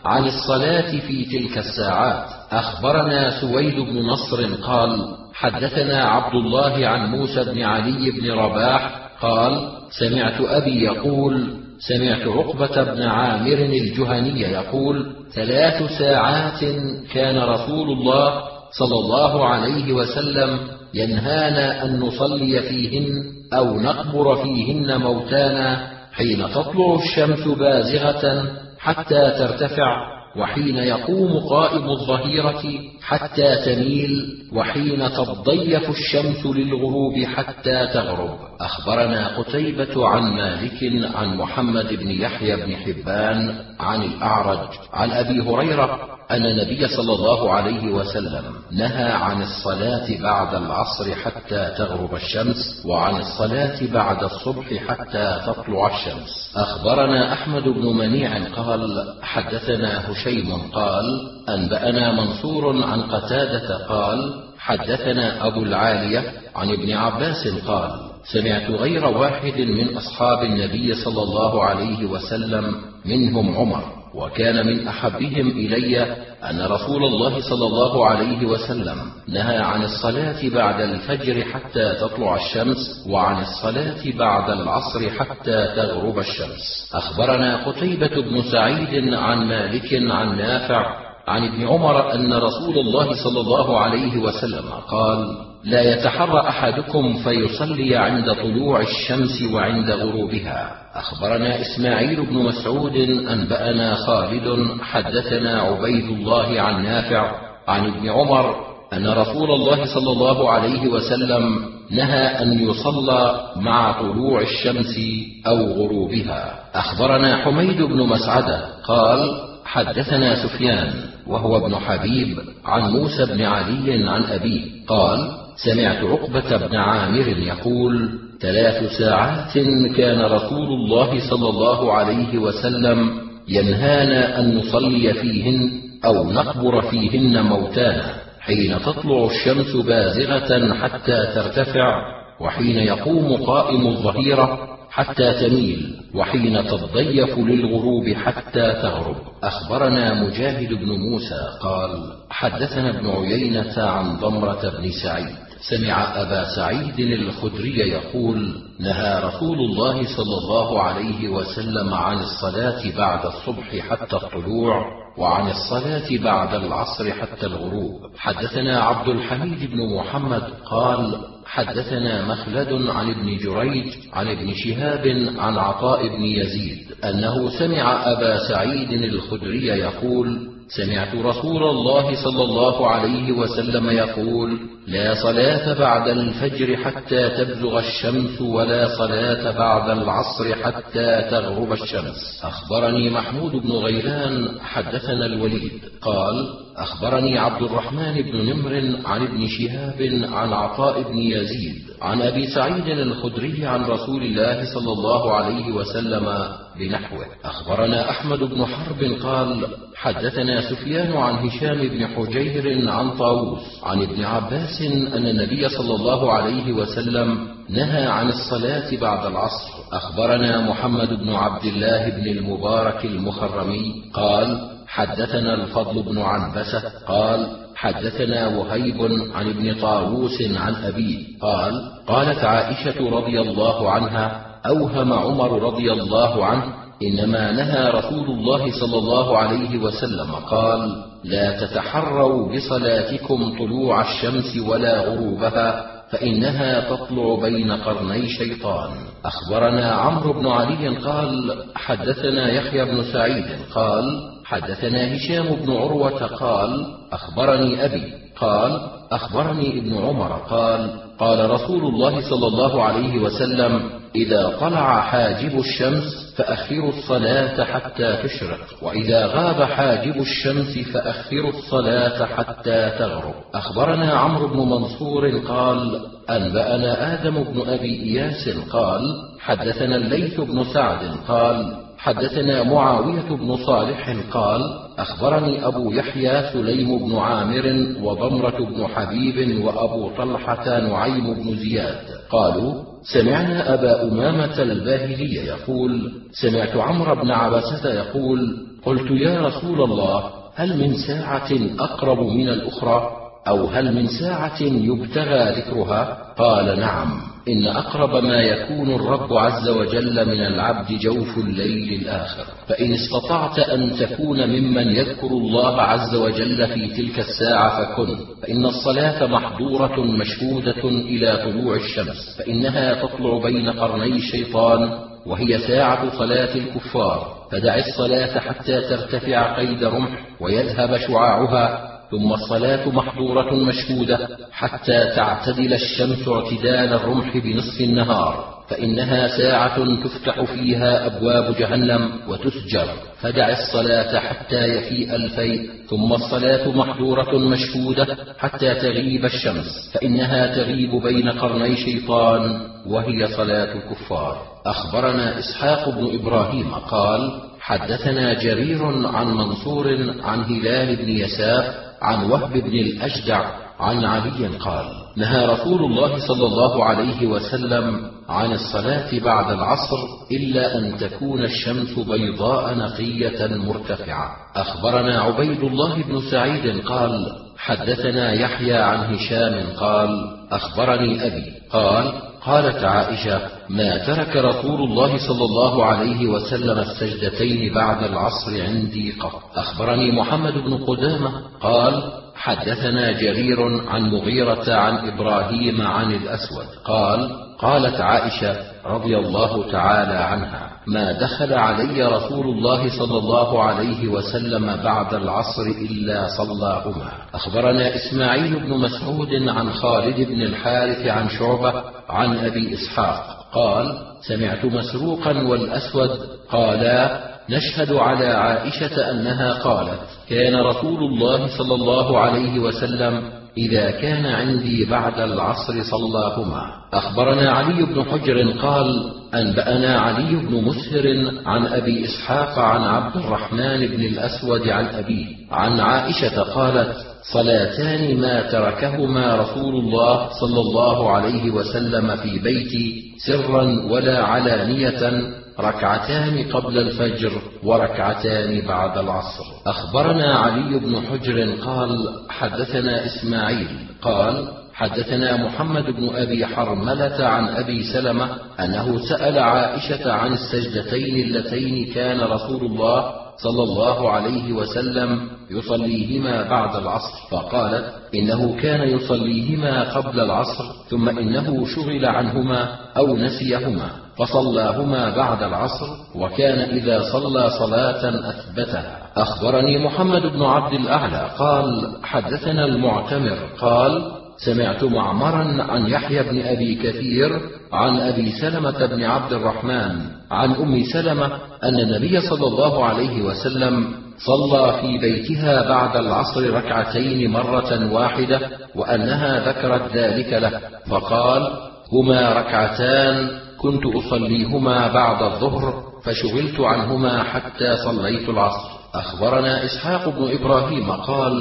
عن الصلاة في تلك الساعات. أخبرنا سويد بن نصر قال حدثنا عبد الله عن موسى بن علي بن رباح قال سمعت أبي يقول سمعت عقبة بن عامر الجهني يقول 3 ساعات كان رسول الله صلى الله عليه وسلم ينهانا أن نصلي فيهن أو نقبر فيهن موتانا، حين تطلع الشمس بازغة حتى ترتفع، وحين يقوم قائم الظهيرة حتى تميل، وحين تضيف الشمس للغروب حتى تغرب. أخبرنا قتيبة عن مالك عن محمد بن يحيى بن حبان عن الأعرج عن أبي هريرة أن النبي صلى الله عليه وسلم نهى عن الصلاة بعد العصر حتى تغرب الشمس، وعن الصلاة بعد الصبح حتى تطلع الشمس. أخبرنا أحمد بن منيع قال حدثنا هشيم قال أنبأنا منصور عن قتادة قال حدثنا أبو العالية عن ابن عباس قال سمعت غير واحد من أصحاب النبي صلى الله عليه وسلم منهم عمر، وكان من أحبهم إلي أن رسول الله صلى الله عليه وسلم نهى عن الصلاة بعد الفجر حتى تطلع الشمس، وعن الصلاة بعد العصر حتى تغرب الشمس. أخبرنا قتيبة بن سعيد عن مالك عن نافع عن ابن عمر أن رسول الله صلى الله عليه وسلم قال لا يتحرى أحدكم فيصلي عند طلوع الشمس وعند غروبها. أخبرنا إسماعيل بن مسعود أنبأنا خالد حدثنا عبيد الله عن نافع عن ابن عمر أن رسول الله صلى الله عليه وسلم نهى أن يصلى مع طلوع الشمس أو غروبها. أخبرنا حميد بن مسعدة قال حدثنا سفيان وهو ابن حبيب عن موسى بن علي عن أبيه قال سمعت عقبة بن عامر يقول 3 ساعات كان رسول الله صلى الله عليه وسلم ينهانا أن نصلي فيهن أو نقبر فيهن موتانا، حين تطلع الشمس بازغة حتى ترتفع، وحين يقوم قائم الظهيرة حتى تميل، وحين تضيف للغروب حتى تغرب. أخبرنا مجاهد بن موسى قال حدثنا ابن عيينة عن ضمرة بن سعيد سمع أبا سعيد الخدري يقول نهى رسول الله صلى الله عليه وسلم عن الصلاة بعد الصبح حتى الطلوع، وعن الصلاة بعد العصر حتى الغروب. حدثنا عبد الحميد بن محمد قال حدثنا مخلد عن ابن جريج عن ابن شهاب عن عطاء بن يزيد أنه سمع أبا سعيد الخدري يقول سمعت رسول الله صلى الله عليه وسلم يقول لا صلاة بعد الفجر حتى تبلغ الشمس، ولا صلاة بعد العصر حتى تغرب الشمس. أخبرني محمود بن غيلان حدثنا الوليد قال أخبرني عبد الرحمن بن نمر عن ابن شهاب عن عطاء بن يزيد عن أبي سعيد الخدري عن رسول الله صلى الله عليه وسلم بنحوه. أخبرنا أحمد بن حرب قال حدثنا سفيان عن هشام بن حجير عن طاووس عن ابن عباس أن النبي صلى الله عليه وسلم نهى عن الصلاة بعد العصر. أخبرنا محمد بن عبد الله بن المبارك المخرمي قال حدثنا الفضل بن عنبسة قال حدثنا وهيب عن ابن طاووس عن أبيه قال قالت عائشة رضي الله عنها أوهم عمر رضي الله عنه إنما نهى رسول الله صلى الله عليه وسلم قال لا تتحروا بصلاتكم طلوع الشمس ولا غروبها، فإنها تطلع بين قرني شيطان. أخبرنا عمرو بن علي قال حدثنا يحيى بن سعيد قال حدثنا هشام بن عروة قال أخبرني أبي قال أخبرني ابن عمر قال قال رسول الله صلى الله عليه وسلم إذا طلع حاجب الشمس فأخروا الصلاة حتى تشرق، وإذا غاب حاجب الشمس فأخروا الصلاة حتى تغرب. أخبرنا عمرو بن منصور قال أنبأنا آدم بن أبي إياس قال حدثنا الليث بن سعد قال حدثنا معاوية بن صالح قال أخبرني أبو يحيى سليم بن عامر وضمرة بن حبيب وأبو طلحة نعيم بن زياد قالوا سمعنا أبا أمامة الباهلي يقول سمعت عمرو بن عبسة يقول قلت يا رسول الله هل من ساعة أقرب من الأخرى، أو هل من ساعة يبتغى ذكرها؟ قال نعم، إن أقرب ما يكون الرب عز وجل من العبد جوف الليل الآخر، فإن استطعت أن تكون ممن يذكر الله عز وجل في تلك الساعة فكن، فإن الصلاة محظورة مشهودة إلى طلوع الشمس، فإنها تطلع بين قرني الشيطان، وهي ساعة صلاة الكفار، فدع الصلاة حتى ترتفع قيد رمح ويذهب شعاعها، ثم الصلاة محظورة مشهودة حتى تعتدل الشمس اعتدال الرمح بنصف النهار، فإنها ساعة تفتح فيها أبواب جهنم وتسجر، فدع الصلاة حتى يفيء الفيء، ثم الصلاة محظورة مشهودة حتى تغيب الشمس، فإنها تغيب بين قرني شيطان، وهي صلاة الكفار. أخبرنا إسحاق بن إبراهيم قال: حدثنا جرير عن منصور عن هلال بن يساف عن وهب بن الأجدع عن علي قال: نهى رسول الله صلى الله عليه وسلم عن الصلاة بعد العصر إلا أن تكون الشمس بيضاء نقية مرتفعة. أخبرنا عبيد الله بن سعيد قال: حدثنا يحيى عن هشام قال: أخبرني أبي قال: قالت عائشة: ما ترك رسول الله صلى الله عليه وسلم السجدتين بعد العصر عندي قط. أخبرني محمد بن قدامة قال: حدثنا جرير عن مغيرة عن إبراهيم عن الأسود قال: قالت عائشة رضي الله تعالى عنها: ما دخل علي رسول الله صلى الله عليه وسلم بعد العصر إلا صلاهما. أخبرنا إسماعيل بن مسعود عن خالد بن الحارث عن شعبة عن أبي إسحاق قال: سمعت مسروقا والأسود قالا: نشهد على عائشة أنها قالت: كان رسول الله صلى الله عليه وسلم إذا كان عندي بعد العصر صلاهما. أخبرنا علي بن حجر قال: أنبأنا علي بن مسهر عن أبي إسحاق عن عبد الرحمن بن الأسود عن أبيه عن عائشة قالت: صلاتان ما تركهما رسول الله صلى الله عليه وسلم في بيتي سرا ولا علانية، ركعتان قبل الفجر وركعتان بعد العصر. أخبرنا علي بن حجر قال: حدثنا إسماعيل قال: حدثنا محمد بن أبي حرملة عن أبي سلمة أنه سأل عائشة عن السجدتين اللتين كان رسول الله صلى الله عليه وسلم يصليهما بعد العصر، فقالت: إنه كان يصليهما قبل العصر ثم إنه شغل عنهما أو نسيهما فصلاهما بعد العصر، وكان إذا صلى صلاة أثبتها. أخبرني محمد بن عبد الاعلى قال: حدثنا المعتمر قال: سمعت معمرا عن يحيى بن أبي كثير عن أبي سلمة بن عبد الرحمن عن أم سلمة أن النبي صلى الله عليه وسلم صلى في بيتها بعد العصر ركعتين مرة واحدة، وأنها ذكرت ذلك له، فقال: هما ركعتان كنت أصليهما بعد الظهر فشغلت عنهما حتى صليت العصر. أخبرنا إسحاق بن إبراهيم قال: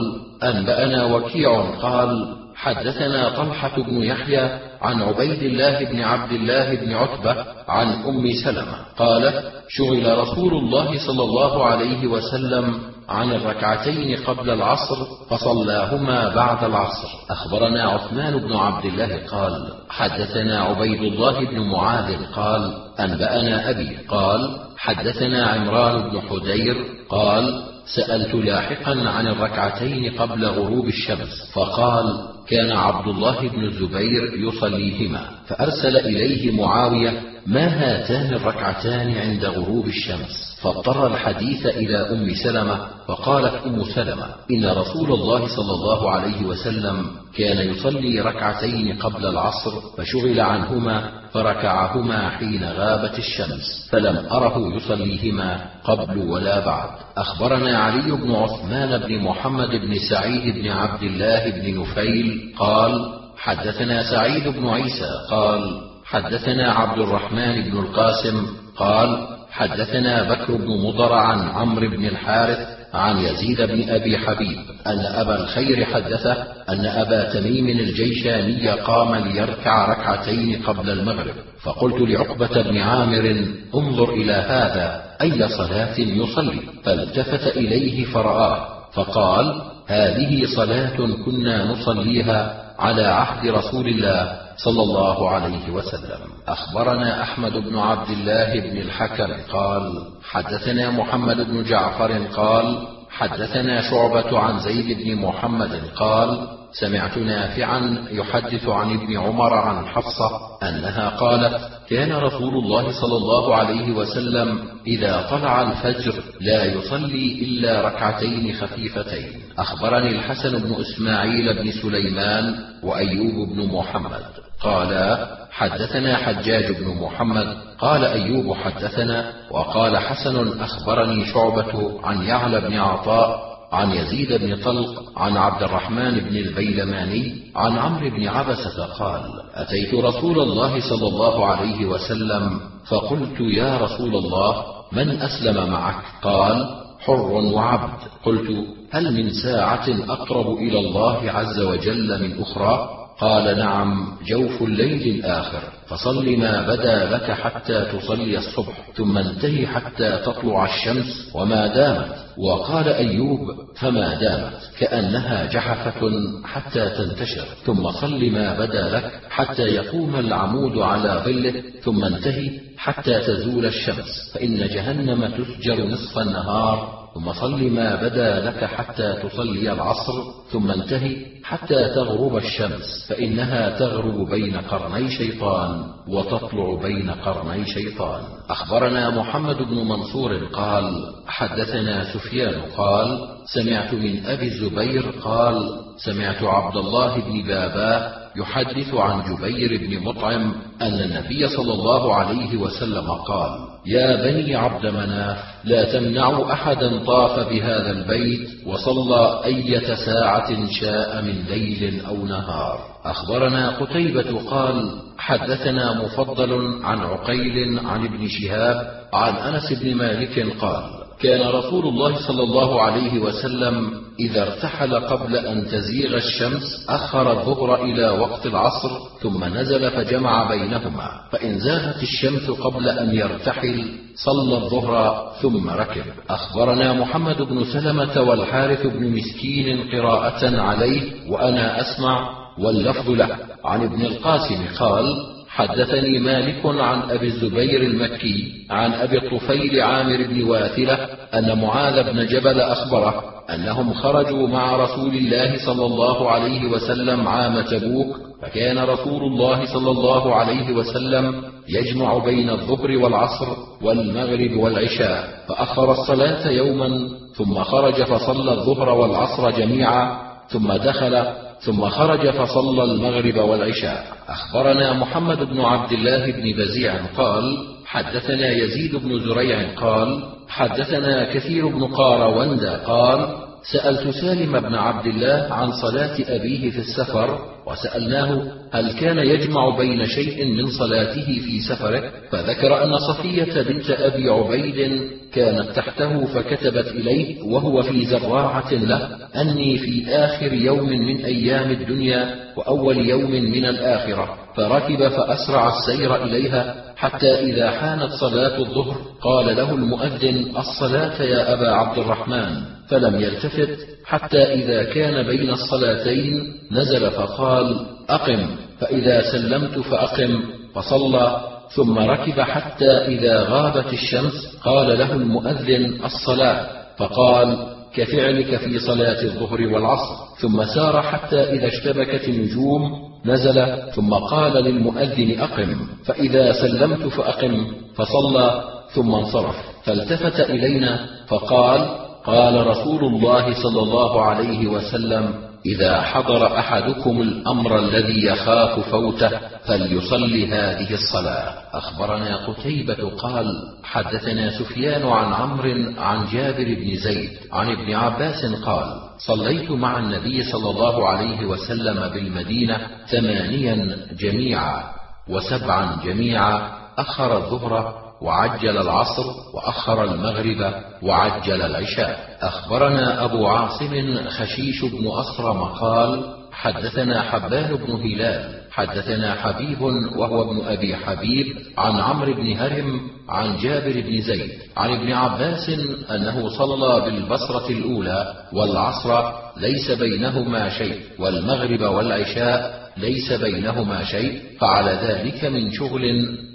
أنبأنا وكيع قال: حدثنا طلحة بن يحيى عن عبيد الله بن عبد الله بن عتبة عن أم سلمة قالت: شغل رسول الله صلى الله عليه وسلم عن الركعتين قبل العصر فصلاهما بعد العصر. أخبرنا عثمان بن عبد الله قال: حدثنا عبيد الله بن معاذ قال: أنبأنا أبي قال: حدثنا عمران بن حدير قال: سألت لاحقا عن الركعتين قبل غروب الشمس، فقال: كان عبد الله بن الزبير يصليهما، فأرسل إليه معاوية: ما هاتان الركعتان عند غروب الشمس؟ فاضطر الحديث إلى أم سلمة، فقالت أم سلمة: إن رسول الله صلى الله عليه وسلم كان يصلي ركعتين قبل العصر فشغل عنهما فركعهما حين غابت الشمس، فلم أره يصليهما قبل ولا بعد. أخبرنا علي بن عثمان بن محمد بن سعيد بن عبد الله بن نفيل قال: حدثنا سعيد بن عيسى قال: حدثنا عبد الرحمن بن القاسم قال: حدثنا بكر بن مضر عن عمرو بن الحارث عن يزيد بن أبي حبيب أن أبا الخير حدثه أن أبا تميم الجيشاني قام ليركع ركعتين قبل المغرب، فقلت لعقبة بن عامر: انظر إلى هذا أي صلاة يصلي، فالتفت إليه فرآه، فقال: هذه صلاة كنا نصليها على عهد رسول الله صلى الله عليه وسلم. أخبرنا أحمد بن عبد الله بن الحكم قال: حدثنا محمد بن جعفر قال: حدثنا شعبة عن زيد بن محمد قال: سمعت نافعا يحدث عن ابن عمر عن حفصة أنها قالت: كان رسول الله صلى الله عليه وسلم إذا طلع الفجر لا يصلي إلا ركعتين خفيفتين. أخبرني الحسن بن إسماعيل بن سليمان وأيوب بن محمد قالا: حدثنا حجاج بن محمد قال أيوب حدثنا، وقال حسن أخبرني شعبة عن يعلى بن عطاء عن يزيد بن طلق عن عبد الرحمن بن البيلماني عن عمرو بن عبسة قال: أتيت رسول الله صلى الله عليه وسلم فقلت: يا رسول الله، من أسلم معك؟ قال: حر وعبد. قلت: هل من ساعة أقرب إلى الله عز وجل من أخرى؟ قال: نعم، جوف الليل الآخر، فصل ما بدا لك حتى تصلي الصبح، ثم انتهي حتى تطلع الشمس وما دامت. وقال أيوب: فما دامت كأنها جحفة حتى تنتشر، ثم صل ما بدا لك حتى يقوم العمود على ظله، ثم انتهي حتى تزول الشمس، فإن جهنم تسجر نصف النهار، ثم صل ما بدا لك حتى تصلي العصر، ثم انتهي حتى تغرب الشمس، فإنها تغرب بين قرني شيطان وتطلع بين قرني شيطان. أخبرنا محمد بن منصور قال: حدثنا سفيان قال: سمعت من أبي الزبير قال: سمعت عبد الله بن باباه يحدث عن جبير بن مطعم أن النبي صلى الله عليه وسلم قال: يا بني عبد مناف، لا تمنعوا أحدا طاف بهذا البيت وصلى أية ساعة شاء من ليل أو نهار. أخبرنا قتيبة قال: حدثنا مفضل عن عقيل عن ابن شهاب عن أنس بن مالك قال: كان رسول الله صلى الله عليه وسلم إذا ارتحل قبل أن تزيغ الشمس أخر الظهر إلى وقت العصر، ثم نزل فجمع بينهما، فإن زاغت الشمس قبل أن يرتحل صلى الظهر ثم ركب. أخبرنا محمد بن سلمة والحارث بن مسكين قراءة عليه وأنا أسمع، واللفظ له عن ابن القاسم قال: حدثني مالك عن أبي الزبير المكي عن أبي الطفيل عامر بن واثلة أن معاذ بن جبل أخبره أنهم خرجوا مع رسول الله صلى الله عليه وسلم عام تبوك، فكان رسول الله صلى الله عليه وسلم يجمع بين الظهر والعصر والمغرب والعشاء، فأخر الصلاة يوما، ثم خرج فصلى الظهر والعصر جميعا، ثم دخل، ثم خرج فصلى المغرب والعشاء. أخبرنا محمد بن عبد الله بن بزيع قال: حدثنا يزيد بن زريع قال: حدثنا كثير بن قاروند قال: سألت سالم بن عبد الله عن صلاة أبيه في السفر، وسألناه: هل كان يجمع بين شيء من صلاته في سفره؟ فذكر أن صفية بنت أبي عبيد كانت تحته فكتبت إليه وهو في زراعة له أني في آخر يوم من أيام الدنيا وأول يوم من الآخرة، فركب فأسرع السير إليها حتى إذا حانت صلاة الظهر قال له المؤذن: الصلاة يا أبا عبد الرحمن، فلم يلتفت حتى إذا كان بين الصلاتين نزل فقال: أقم، فإذا سلمت فأقم، فصلى، ثم ركب حتى إذا غابت الشمس قال له المؤذن: الصلاة، فقال: كفعلك في صلاة الظهر والعصر، ثم سار حتى إذا اشتبكت النجوم نزل، ثم قال للمؤذن: أقم، فإذا سلمت فأقم، فصلى، ثم انصرف، فالتفت إلينا فقال: قال رسول الله صلى الله عليه وسلم: إذا حضر أحدكم الأمر الذي يخاف فوته فليصلي هذه الصلاة. أخبرنا قتيبة قال: حدثنا سفيان عن عمرو عن جابر بن زيد عن ابن عباس قال: صليت مع النبي صلى الله عليه وسلم بالمدينة 8 جميعا و7 جميعا، أخر الظهر وعجل العصر وأخر المغرب وعجل العشاء. أخبرنا أبو عاصم خشيش بن أصرم قال: حدثنا حبان بن هلال، حدثنا حبيب وهو ابن أبي حبيب عن عمرو بن هرم عن جابر بن زيد عن ابن عباس أنه صلى بالبصرة الأولى والعصر ليس بينهما شيء، والمغرب والعشاء ليس بينهما شيء، فعلى ذلك من شغل.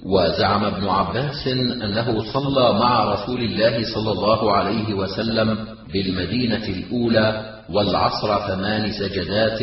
وزعم ابن عباس أنه صلى مع رسول الله صلى الله عليه وسلم بالمدينة الأولى والعصر 8 سجدات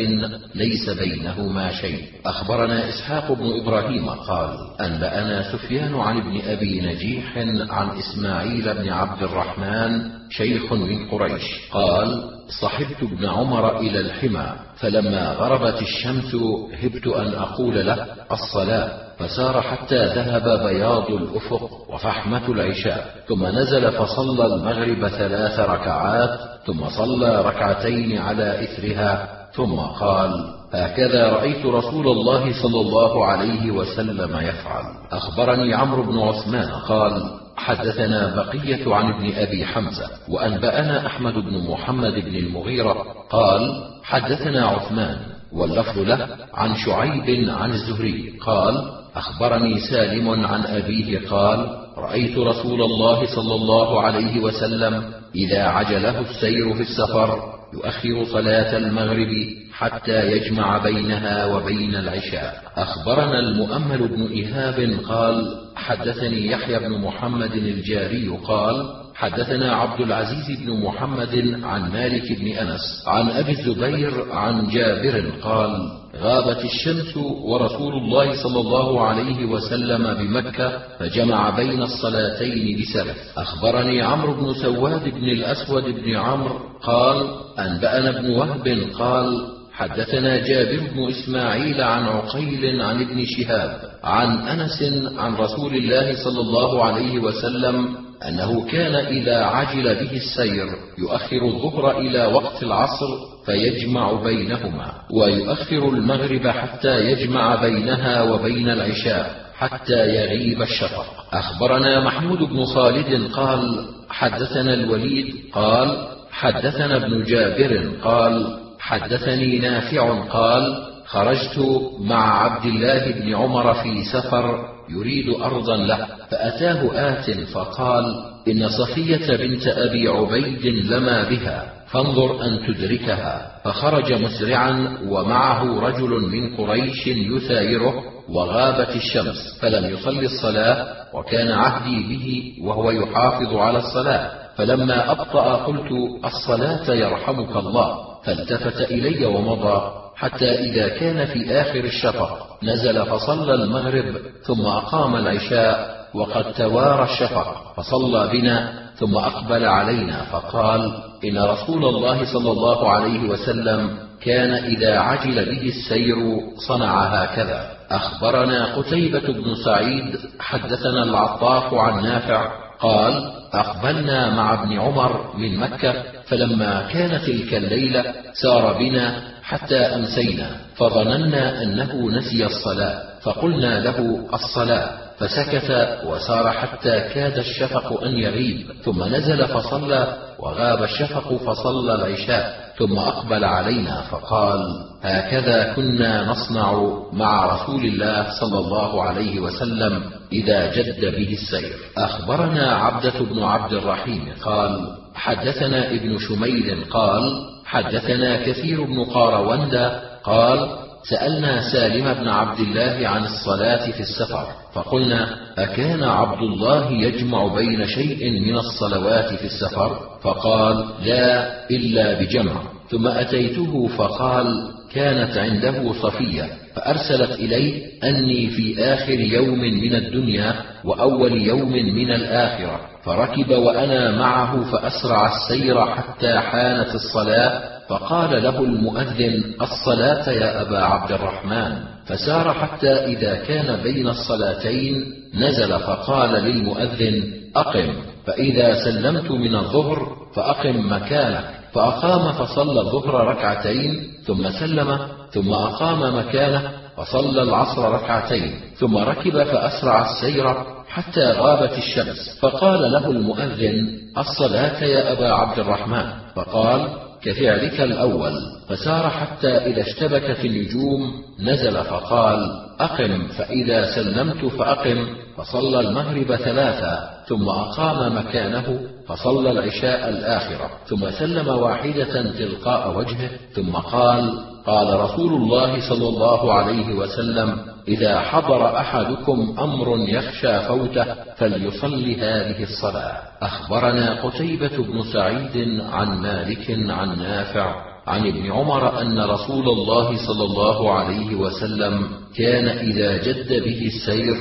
ليس بينهما شيء. أخبرنا إسحاق بن إبراهيم قال: أنبأنا سفيان عن ابن أبي نجيح عن إسماعيل بن عبد الرحمن شيخ من قريش قال: صحبت ابن عمر إلى الحمى، فلما غربت الشمس هبت أن أقول له: الصلاة، فسار حتى ذهب بياض الأفق وفحمة العشاء، ثم نزل فصلى المغرب 3 ركعات، ثم صلى 2 ركعتين على إثرها، ثم قال: هكذا رأيت رسول الله صلى الله عليه وسلم يفعل. أخبرني عمرو بن عثمان قال: حدثنا بقية عن ابن أبي حمزة، وأنبأنا أحمد بن محمد بن المغيرة قال: حدثنا عثمان، واللفظ له، عن شعيب عن الزهري قال: أخبرني سالم عن أبيه قال: رأيت رسول الله صلى الله عليه وسلم إذا عجله السير في السفر يؤخر صلاة المغرب حتى يجمع بينها وبين العشاء. أخبرنا المؤمل بن إيهاب قال: حدثني يحيى بن محمد الجاري قال: حدثنا عبد العزيز بن محمد عن مالك بن أنس عن أبي الزبير عن جابر قال: غابت الشمس ورسول الله صلى الله عليه وسلم بمكة فجمع بين الصلاتين بسلف. أخبرني عمرو بن سواد بن الأسود بن عمرو قال: أنبأنا ابن وهب قال: حدثنا جابر بن إسماعيل عن عقيل عن ابن شهاب عن أنس عن رسول الله صلى الله عليه وسلم أنه كان إذا عجل به السير يؤخر الظهر إلى وقت العصر فيجمع بينهما، ويؤخر المغرب حتى يجمع بينها وبين العشاء حتى يغيب الشفق. أخبرنا محمود بن خالد قال: حدثنا الوليد قال: حدثنا ابن جابر قال: حدثني نافع قال: خرجت مع عبد الله بن عمر في سفر يريد أرضا له، فأتاه آت فقال: إن صفية بنت أبي عبيد لما بها، فانظر أن تدركها. فخرج مسرعا ومعه رجل من قريش يثايره، وغابت الشمس فلم يصل الصلاة، وكان عهدي به وهو يحافظ على الصلاة، فلما أبطأ قلت: الصلاة يرحمك الله، فالتفت إلي ومضى، حتى إذا كان في آخر الشفق نزل فصلى المغرب، ثم أقام العشاء وقد توارى الشفق، فصلى بنا ثم أقبل علينا فقال: إن رسول الله صلى الله عليه وسلم كان إذا عجل به السير صنع هكذا. أخبرنا قتيبة بن سعيد، حدثنا العطاف عن نافع قال: أقبلنا مع ابن عمر من مكة، فلما كان تلك الليلة سار بنا حتى أمسينا، فظننا أنه نسي الصلاة، فقلنا له: الصلاة، فسكت وسار حتى كاد الشفق أن يغيب، ثم نزل فصلى، وغاب الشفق فصلى العشاء، ثم أقبل علينا فقال: هكذا كنا نصنع مع رسول الله صلى الله عليه وسلم إذا جد به السير. أخبرنا عبدة بن عبد الرحيم قال: حدثنا ابن شميل قال: حدثنا كثير بن قاروندة قال: سألنا سالم بن عبد الله عن الصلاة في السفر، فقلنا: أكان عبد الله يجمع بين شيء من الصلوات في السفر؟ فقال: لا، إلا بجمع. ثم أتيته فقال: كانت عنده صفية، فأرسلت إلي أني في آخر يوم من الدنيا وأول يوم من الآخرة، فركب وأنا معه، فأسرع السير حتى حانت الصلاة، فقال له المؤذن: الصلاة يا أبا عبد الرحمن، فسار حتى إذا كان بين الصلاتين نزل فقال للمؤذن: أقم، فإذا سلمت من الظهر فأقم مكانك، فأقام فصلى الظهر 2 ركعتين، ثم سلم، ثم أقام مكانه فصلى العصر 2 ركعتين، ثم ركب فأسرع السير حتى غابت الشمس، فقال له المؤذن: الصلاة يا أبا عبد الرحمن، فقال: كفعلك الأول. فسار حتى إذا اشتبكت النجوم نزل فقال: أقم، فإذا سلمت فأقم، فصلى المغرب 3، ثم أقام مكانه فصلى العشاء الآخرة، ثم سلم 1 تلقاء وجهه، ثم قال: قال رسول الله صلى الله عليه وسلم: إذا حضر أحدكم أمر يخشى فوته فليصلي هذه الصلاة. أخبرنا قتيبة بن سعيد عن مالك عن نافع عن ابن عمر أن رسول الله صلى الله عليه وسلم كان إذا جد به السير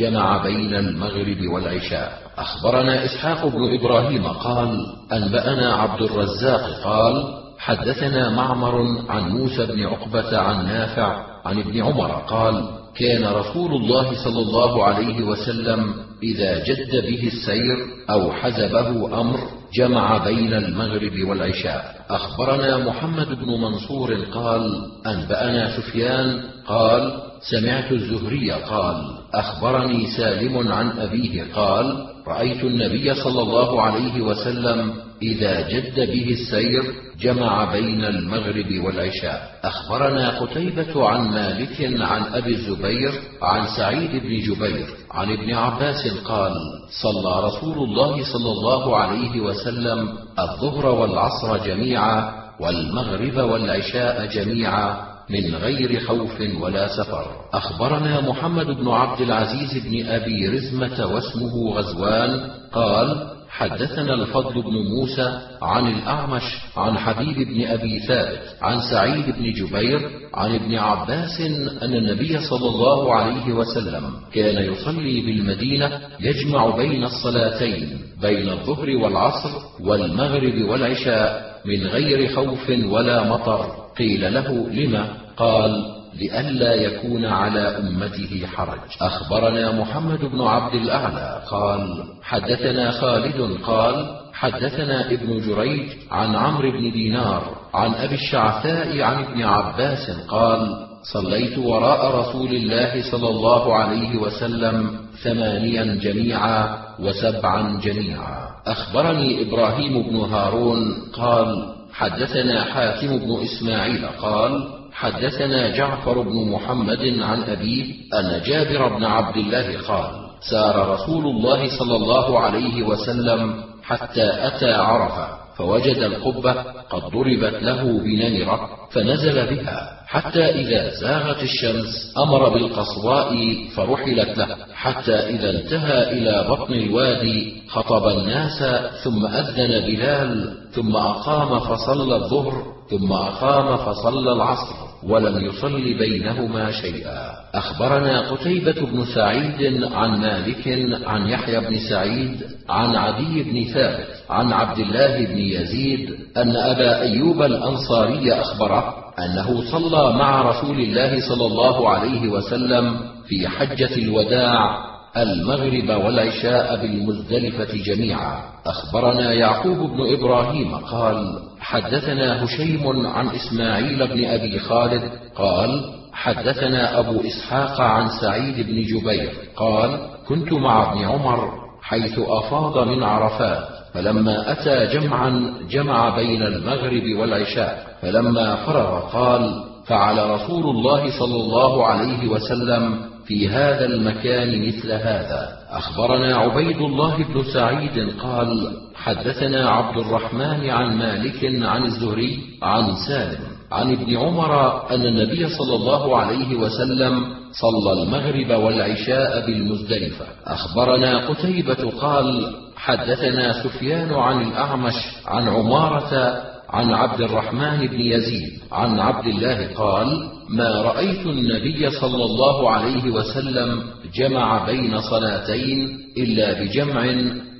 جمع بين المغرب والعشاء. أخبرنا إسحاق بن إبراهيم قال: أنبأنا عبد الرزاق قال: حدثنا معمر عن موسى بن عقبة عن نافع عن ابن عمر قال: كان رسول الله صلى الله عليه وسلم إذا جد به السير أو حزبه أمر جمع بين المغرب والعشاء. أخبرنا محمد بن منصور قال أنبأنا سفيان قال سمعت الزهري قال أخبرني سالم عن أبيه قال رأيت النبي صلى الله عليه وسلم إذا جد به السير جمع بين المغرب والعشاء. أخبرنا قتيبة عن مالك عن أبي الزبير عن سعيد بن جبير عن ابن عباس قال صلى رسول الله صلى الله عليه وسلم الظهر والعصر جميعا والمغرب والعشاء جميعا من غير خوف ولا سفر. أخبرنا محمد بن عبد العزيز بن أبي رزمة واسمه غزوان قال حدثنا الفضل بن موسى عن الأعمش عن حبيب بن أبي ثابت عن سعيد بن جبير عن ابن عباس أن النبي صلى الله عليه وسلم كان يصلي بالمدينة يجمع بين الصلاتين بين الظهر والعصر والمغرب والعشاء من غير خوف ولا مطر. قيل له لما؟ قال لئلا يكون على أمته حرج. أخبرنا محمد بن عبد الاعلى قال حدثنا خالد قال حدثنا ابن جريج عن عمرو بن دينار عن أبي الشعثاء عن ابن عباس قال صليت وراء رسول الله صلى الله عليه وسلم 8 جميعا و7 جميعا. أخبرني إبراهيم بن هارون قال حدثنا حاتم بن إسماعيل قال حدثنا جعفر بن محمد عن أبيه أن جابر بن عبد الله قال سار رسول الله صلى الله عليه وسلم حتى أتى عرفة فوجد القبة قد ضربت له بنمرة فنزل بها حتى إذا زاغت الشمس أمر بالقصواء فرحلت له حتى إذا انتهى إلى بطن الوادي خطب الناس ثم أذن بلال ثم أقام فصلى الظهر ثم أقام فصلى العصر ولم يصل بينهما شيئا. أخبرنا قتيبة بن سعيد عن مالك عن يحيى بن سعيد عن عدي بن ثابت عن عبد الله بن يزيد أن أبا أيوب الأنصاري أخبره أنه صلى مع رسول الله صلى الله عليه وسلم في حجة الوداع المغرب والعشاء بالمزدلفة جميعا. أخبرنا يعقوب بن إبراهيم قال حدثنا هشيم عن إسماعيل بن أبي خالد قال حدثنا أبو إسحاق عن سعيد بن جبير قال كنت مع ابن عمر حيث أفاض من عرفات فلما أتى جمعا جمع بين المغرب والعشاء فلما فرغ قال فعل رسول الله صلى الله عليه وسلم في هذا المكان مثل هذا. أخبرنا عبيد الله بن سعيد قال حدثنا عبد الرحمن عن مالك عن الزهري عن سالم عن ابن عمر أن النبي صلى الله عليه وسلم صلى المغرب والعشاء بالمزدلفة. أخبرنا قتيبة قال حدثنا سفيان عن الأعمش عن عمارة عن عبد الرحمن بن يزيد عن عبد الله قال ما رأيت النبي صلى الله عليه وسلم جمع بين صلاتين إلا بجمع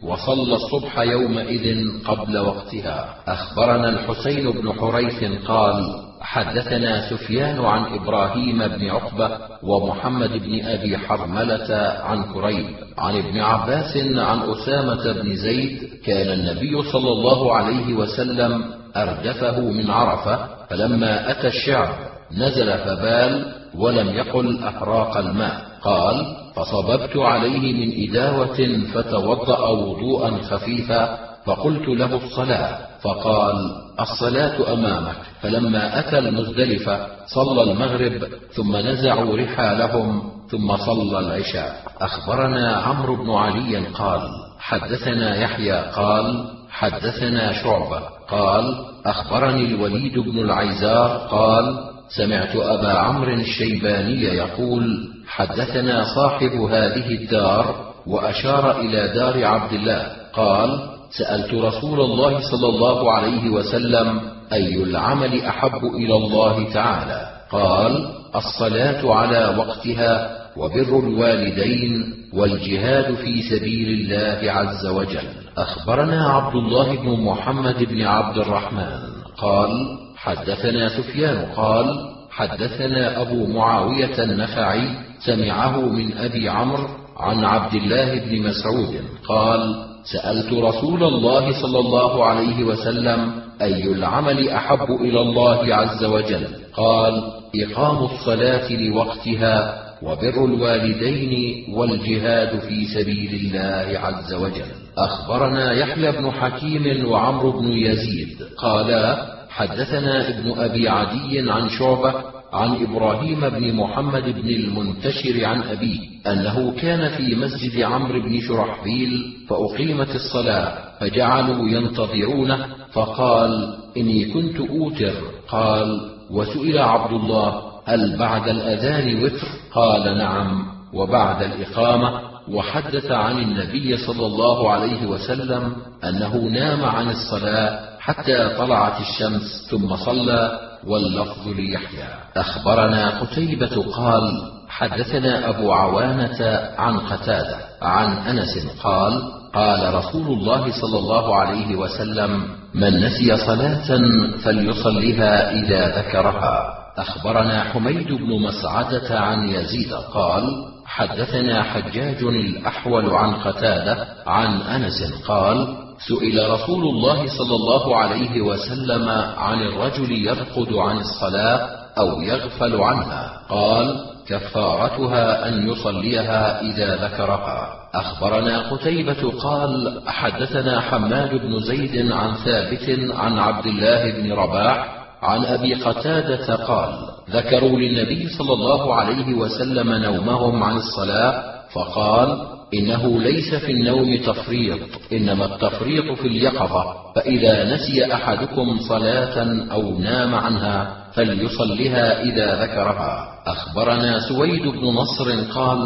وصلى الصبح يومئذ قبل وقتها. أخبرنا الحسين بن حريث قال حدثنا سفيان عن إبراهيم بن عقبة ومحمد بن أبي حرملة عن كريب عن ابن عباس عن أسامة بن زيد كان النبي صلى الله عليه وسلم أردفه من عرفة فلما أتى الشعب نزل فبال ولم يقل أحراق الماء قال فصببت عليه من إداوة فتوضأ وضوءا خفيفا فقلت له الصلاة فقال الصلاة أمامك. فلما أتى المزدلفة صلى المغرب ثم نزعوا رحالهم ثم صلى العشاء. أخبرنا عمرو بن علي قال حدثنا يحيى قال حدثنا شعبة قال أخبرني الوليد بن العيزار قال سمعت أبا عمرو الشيباني يقول حدثنا صاحب هذه الدار وأشار إلى دار عبد الله قال سألت رسول الله صلى الله عليه وسلم أي العمل أحب إلى الله تعالى قال الصلاة على وقتها وبر الوالدين والجهاد في سبيل الله عز وجل. أخبرنا عبد الله بن محمد بن عبد الرحمن قال حدثنا سفيان قال حدثنا أبو معاوية النخعي سمعه من أبي عمرو عن عبد الله بن مسعود قال: سألت رسول الله صلى الله عليه وسلم: أي العمل أحب إلى الله عز وجل؟ قال: إقام الصلاة لوقتها وبر الوالدين والجهاد في سبيل الله عز وجل. أخبرنا يحيى بن حكيم وعمرو بن يزيد قالا: حدثنا ابن أبي عدي عن شعبة عن إبراهيم بن محمد بن المنتشر عن أبيه أنه كان في مسجد عمرو بن شرحبيل فأقيمت الصلاة فجعلوا ينتظرونه فقال: إني كنت أوتر. قال: وسئل عبد الله: هل بعد الأذان وتر؟ قال: نعم، وبعد الإقامة. وحدث عن النبي صلى الله عليه وسلم أنه نام عن الصلاة حتى طلعت الشمس ثم صلى، واللفظ ليحيى. أخبرنا قتيبة قال: حدثنا أبو عوانة عن قتادة عن أنس قال: قال رسول الله صلى الله عليه وسلم: من نسي صلاة فليصلها إذا ذكرها. أخبرنا حميد بن مسعدة عن يزيد قال: حدثنا حجاج الأحول عن قتادة عن أنس قال: سئل رسول الله صلى الله عليه وسلم عن الرجل يرقد عن الصلاة أو يغفل عنها، قال: كفارتها أن يصليها إذا ذكرها. أخبرنا قتيبة قال: حدثنا حماد بن زيد عن ثابت عن عبد الله بن رباح عن أبي قتادة قال: ذكروا للنبي صلى الله عليه وسلم نومهم عن الصلاة فقال: إنه ليس في النوم تفريط، إنما التفريط في اليقظة، فإذا نسي أحدكم صلاة أو نام عنها فليصلها إذا ذكرها. أخبرنا سويد بن نصر قال: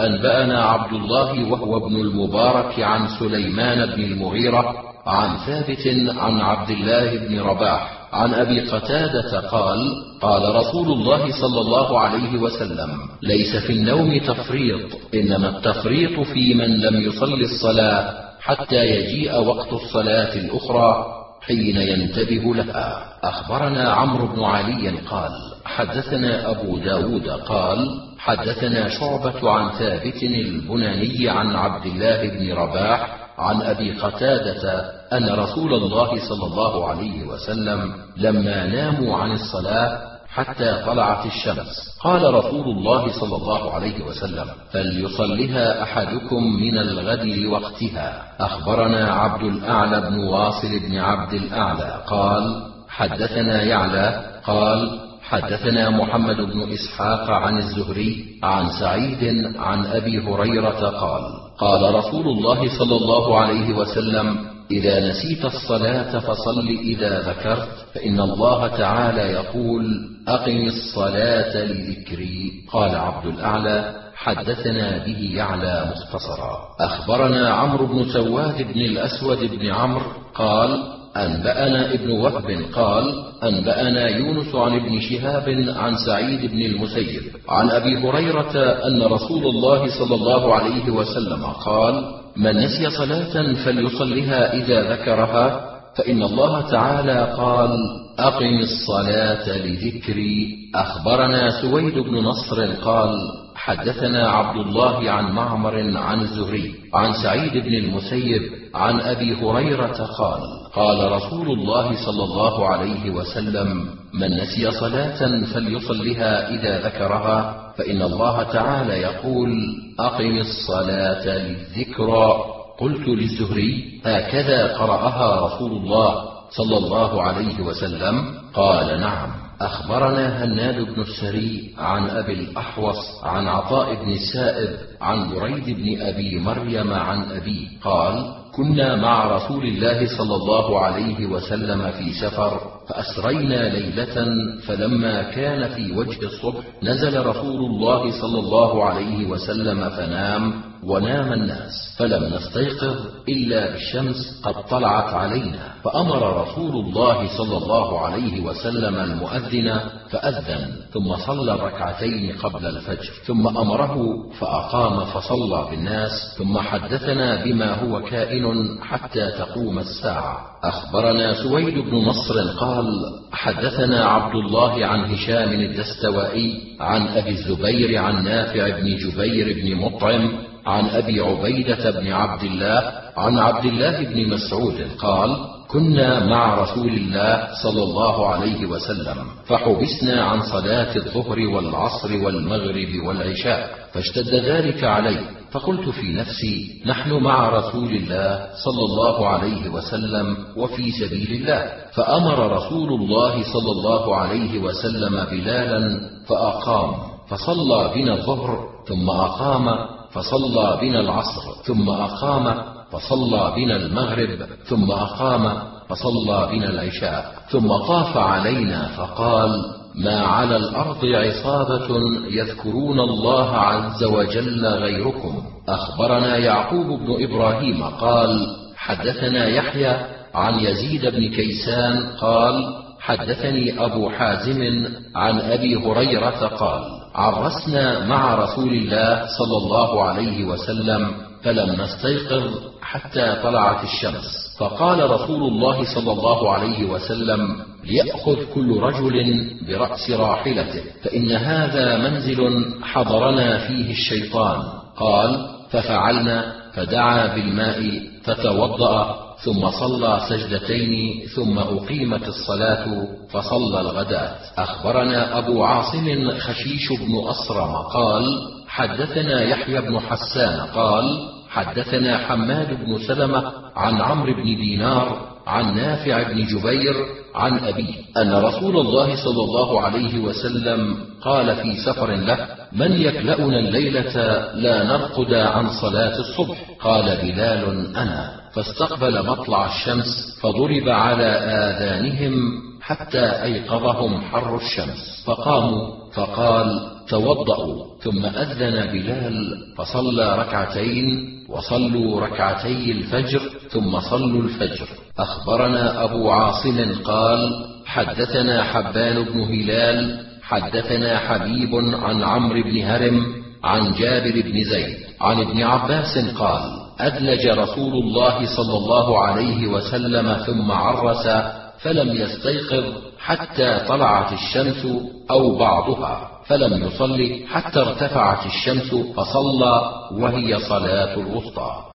أنبأنا عبد الله وهو ابن المبارك عن سليمان بن المغيرة عن ثابت عن عبد الله بن رباح عن أبي قتادة قال: قال رسول الله صلى الله عليه وسلم: ليس في النوم تفريط، إنما التفريط في من لم يصل الصلاة حتى يجيء وقت الصلاة الأخرى حين ينتبه لها. أخبرنا عمرو بن علي قال: حدثنا أبو داود قال: حدثنا شعبة عن ثابت البناني عن عبد الله بن رباح عن أبي قتادة أن رسول الله صلى الله عليه وسلم لما ناموا عن الصلاة حتى طلعت الشمس قال رسول الله صلى الله عليه وسلم: فليصلها أحدكم من الغد لوقتها. أخبرنا عبد الأعلى بن واصل بن عبد الأعلى قال: حدثنا يعلى قال: حدثنا محمد بن إسحاق عن الزهري عن سعيد عن أبي هريرة قال: قال رسول الله صلى الله عليه وسلم: إذا نسيت الصلاة فصل إذا ذكرت، فإن الله تعالى يقول: أقم الصلاة لذكري. قال عبد الأعلى: حدثنا به يعلى مختصرا. أخبرنا عمرو بن سواد بن الأسود بن عمرو قال: أنبأنا ابن وهب قال: أنبأنا يونس عن ابن شهاب عن سعيد بن المسيب عن أبي هريرة أن رسول الله صلى الله عليه وسلم قال: من نسي صلاة فليصلها إذا ذكرها، فإن الله تعالى قال: أقم الصلاة لذكري. أخبرنا سويد بن نصر قال: حدثنا عبد الله عن معمر عن الزهري عن سعيد بن المسيب عن أبي هريرة قال: قال رسول الله صلى الله عليه وسلم: من نسي صلاة فليصلها إذا ذكرها، فإن الله تعالى يقول: أقم الصلاة للذكرى. قلت للزهري: هكذا قرأها رسول الله صلى الله عليه وسلم؟ قال: نعم. أخبرنا هناد بن السري عن أبي الأحوص عن عطاء بن السائب عن بريد بن أبي مريم عن أبيه قال: كنا مع رسول الله صلى الله عليه وسلم في سفر فأسرينا ليلة، فلما كان في وجه الصبح نزل رسول الله صلى الله عليه وسلم فنام، ونام الناس فلم نستيقظ إلا بالشمس قد طلعت علينا، فأمر رسول الله صلى الله عليه وسلم المؤذن فأذن، ثم صلى الركعتين قبل الفجر، ثم أمره فأقام فصلى بالناس، ثم حدثنا بما هو كائن حتى تقوم الساعة. أخبرنا سويد بن نصر قال حدثنا عبد الله عن هشام الدستوائي عن أبي الزبير عن نافع بن جبير بن مطعم عن أبي عبيدة بن عبد الله عن عبد الله بن مسعود قال كنا مع رسول الله صلى الله عليه وسلم فحبسنا عن صلاة الظهر والعصر والمغرب والعشاء فاشتد ذلك علي، فقلت في نفسي نحن مع رسول الله صلى الله عليه وسلم وفي سبيل الله، فأمر رسول الله صلى الله عليه وسلم بلالا فأقام فصلى بنا الظهر، ثم أقام فصلى بنا العصر، ثم أقام فصلى بنا المغرب، ثم أقام فصلى بنا العشاء، ثم طاف علينا فقال ما على الأرض عصابة يذكرون الله عز وجل غيركم. أخبرنا يعقوب بن إبراهيم قال حدثنا يحيى عن يزيد بن كيسان قال حدثني أبو حازم عن أبي هريرة قال عرسنا مع رسول الله صلى الله عليه وسلم فلم نستيقظ حتى طلعت الشمس، فقال رسول الله صلى الله عليه وسلم ليأخذ كل رجل برأس راحلته فإن هذا منزل حضرنا فيه الشيطان، قال ففعلنا فدعا بالماء فتوضأ ثم صلى سجدتين ثم أقيمت الصلاة فصلى الغداة. أخبرنا أبو عاصم خشيش بن أصرم قال حدثنا يحيى بن حسان قال حدثنا حماد بن سلمة عن عمرو بن دينار عن نافع بن جبير عن أبيه أن رسول الله صلى الله عليه وسلم قال في سفر له من يكلأنا الليلة لا نرقد عن صلاة الصبح، قال بلال أنا، فاستقبل مطلع الشمس فضرب على آذانهم حتى أيقظهم حر الشمس فقاموا، فقال توضأوا، ثم أذن بلال فصلى ركعتين وصلوا ركعتي الفجر ثم صلوا الفجر. أخبرنا أبو عاصم قال حدثنا حبان بن هلال حدثنا حبيب عن عمرو بن هرم عن جابر بن زيد عن ابن عباس قال أدلج رسول الله صلى الله عليه وسلم ثم عرس فلم يستيقظ حتى طلعت الشمس أو بعضها، فلم يصلي حتى ارتفعت الشمس فصلى وهي صلاة الوسطى.